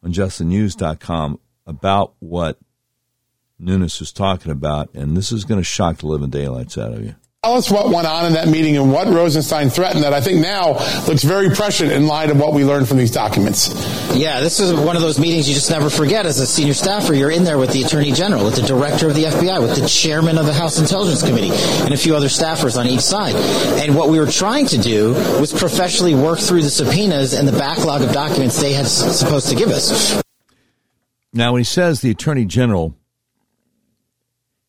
on justthenews.com about what Nunes was talking about, and this is going to shock the living daylights out of you. Tell us what went on in that meeting and what Rosenstein threatened that I think now looks very prescient in light of what we learned from these documents. Yeah, this is one of those meetings you just never forget. As a senior staffer, you're in there with the Attorney General, with the Director of the FBI, with the Chairman of the House Intelligence Committee, and a few other staffers on each side. And what we were trying to do was professionally work through the subpoenas and the backlog of documents they had supposed to give us. Now, when he says the Attorney General,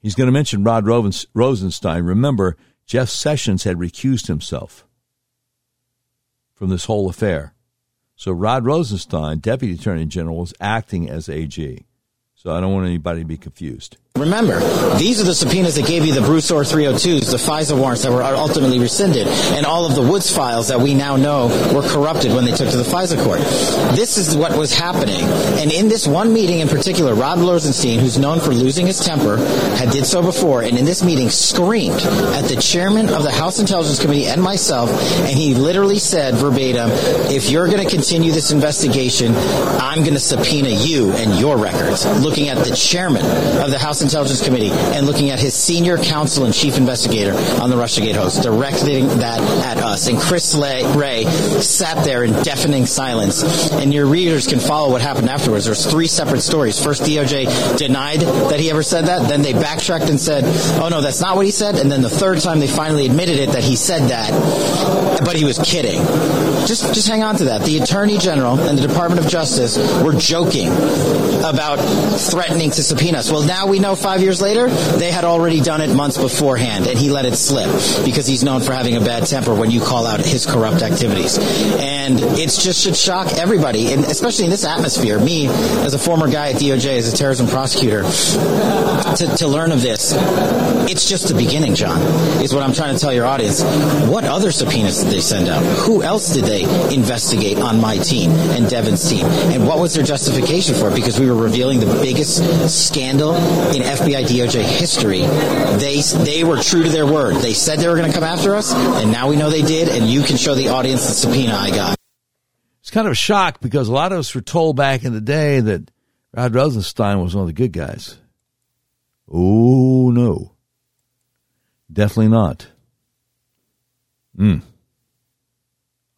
he's going to mention Rod Rosenstein. Remember, Jeff Sessions had recused himself from this whole affair. So Rod Rosenstein, Deputy Attorney General, was acting as AG. So I don't want anybody to be confused. Remember, these are the subpoenas that gave you the Broussard 302s, the FISA warrants that were ultimately rescinded, and all of the Woods files that we now know were corrupted when they took to the FISA court. This is what was happening. And in this one meeting in particular, Rod Rosenstein, who's known for losing his temper, had did so before, and in this meeting screamed at the chairman of the House Intelligence Committee and myself, and he literally said verbatim, if you're going to continue this investigation, I'm going to subpoena you and your records, looking at the chairman of the House Intelligence Committee and looking at his senior counsel and chief investigator on the Russiagate hoax, directing that at us. And Chris Wray sat there in deafening silence. And your readers can follow what happened afterwards. There's three separate stories. First, DOJ denied that he ever said that. Then they backtracked and said, oh, no, that's not what he said. And then the third time they finally admitted it that he said that, but he was kidding. Just hang on to that. The Attorney General and the Department of Justice were joking about threatening to subpoena us. Well, now we know 5 years later, they had already done it months beforehand, and he let it slip because he's known for having a bad temper when you call out his corrupt activities. And it just should shock everybody, and especially in this atmosphere, me as a former guy at DOJ, as a terrorism prosecutor, to learn of this. It's just the beginning, John, is what I'm trying to tell your audience. What other subpoenas did they send out? Who else did they investigate on my team and Devin's team? And what was their justification for it? Because we were revealing the biggest scandal in in FBI DOJ history, they were true to their word. They said they were going to come after us, and now we know they did, and you can show the audience the subpoena I got. It's kind of a shock because a lot of us were told back in the day that Rod Rosenstein was one of the good guys. Oh, no. Definitely not.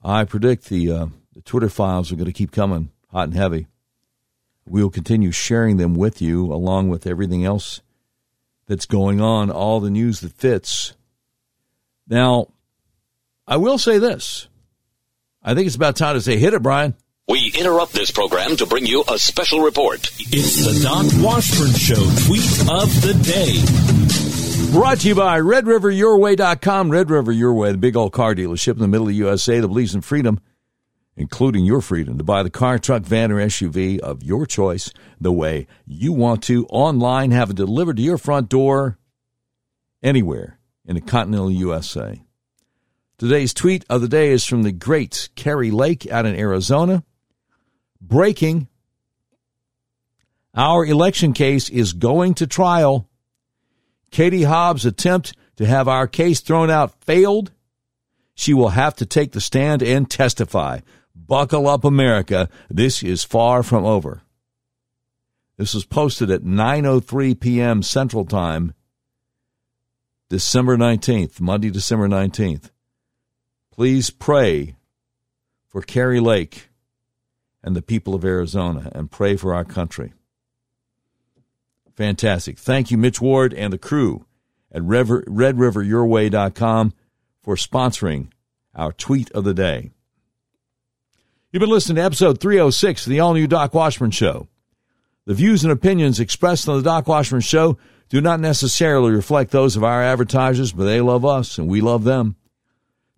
I predict the Twitter files are going to keep coming hot and heavy. We'll continue sharing them with you along with everything else that's going on, all the news that fits. Now, I will say this. I think it's about time to say, hit it, Brian. We interrupt this program to bring you a special report. It's the Doc Washburn Show Tweet of the Day. Brought to you by RedRiverYourWay.com. Red River Your Way, the big old car dealership in the middle of the USA that believes in freedom, including your freedom to buy the car, truck, van, or SUV of your choice the way you want to, online, have it delivered to your front door, anywhere in the continental USA. Today's tweet of the day is from the great Carrie Lake out in Arizona. Breaking. Our election case is going to trial. Katie Hobbs' attempt to have our case thrown out failed. She will have to take the stand and testify. Buckle up, America. This is far from over. This was posted at 9:03 p.m. Central Time, December 19th, Monday, December 19th. Please pray for Carrie Lake and the people of Arizona and pray for our country. Fantastic. Thank you, Mitch Ward and the crew at RedRiverYourWay.com for sponsoring our tweet of the day. You've been listening to episode 306 of the all-new Doc Washburn Show. The views and opinions expressed on the Doc Washburn Show do not necessarily reflect those of our advertisers, but they love us and we love them.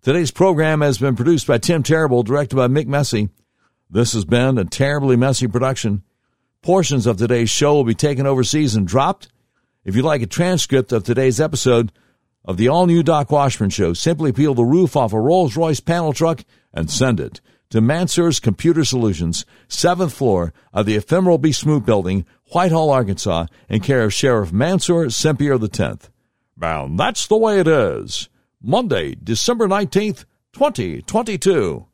Today's program has been produced by Tim Terrible, directed by Mick Messy. This has been a terribly messy production. Portions of today's show will be taken overseas and dropped. If you'd like a transcript of today's episode of the all-new Doc Washburn Show, simply peel the roof off a Rolls-Royce panel truck and send it to Mansour's Computer Solutions, 7th floor of the Ephemeral B. Smoot Building, Whitehall, Arkansas, in care of Sheriff Mansour Sempier X. Now, that's the way it is. Monday, December 19th, 2022.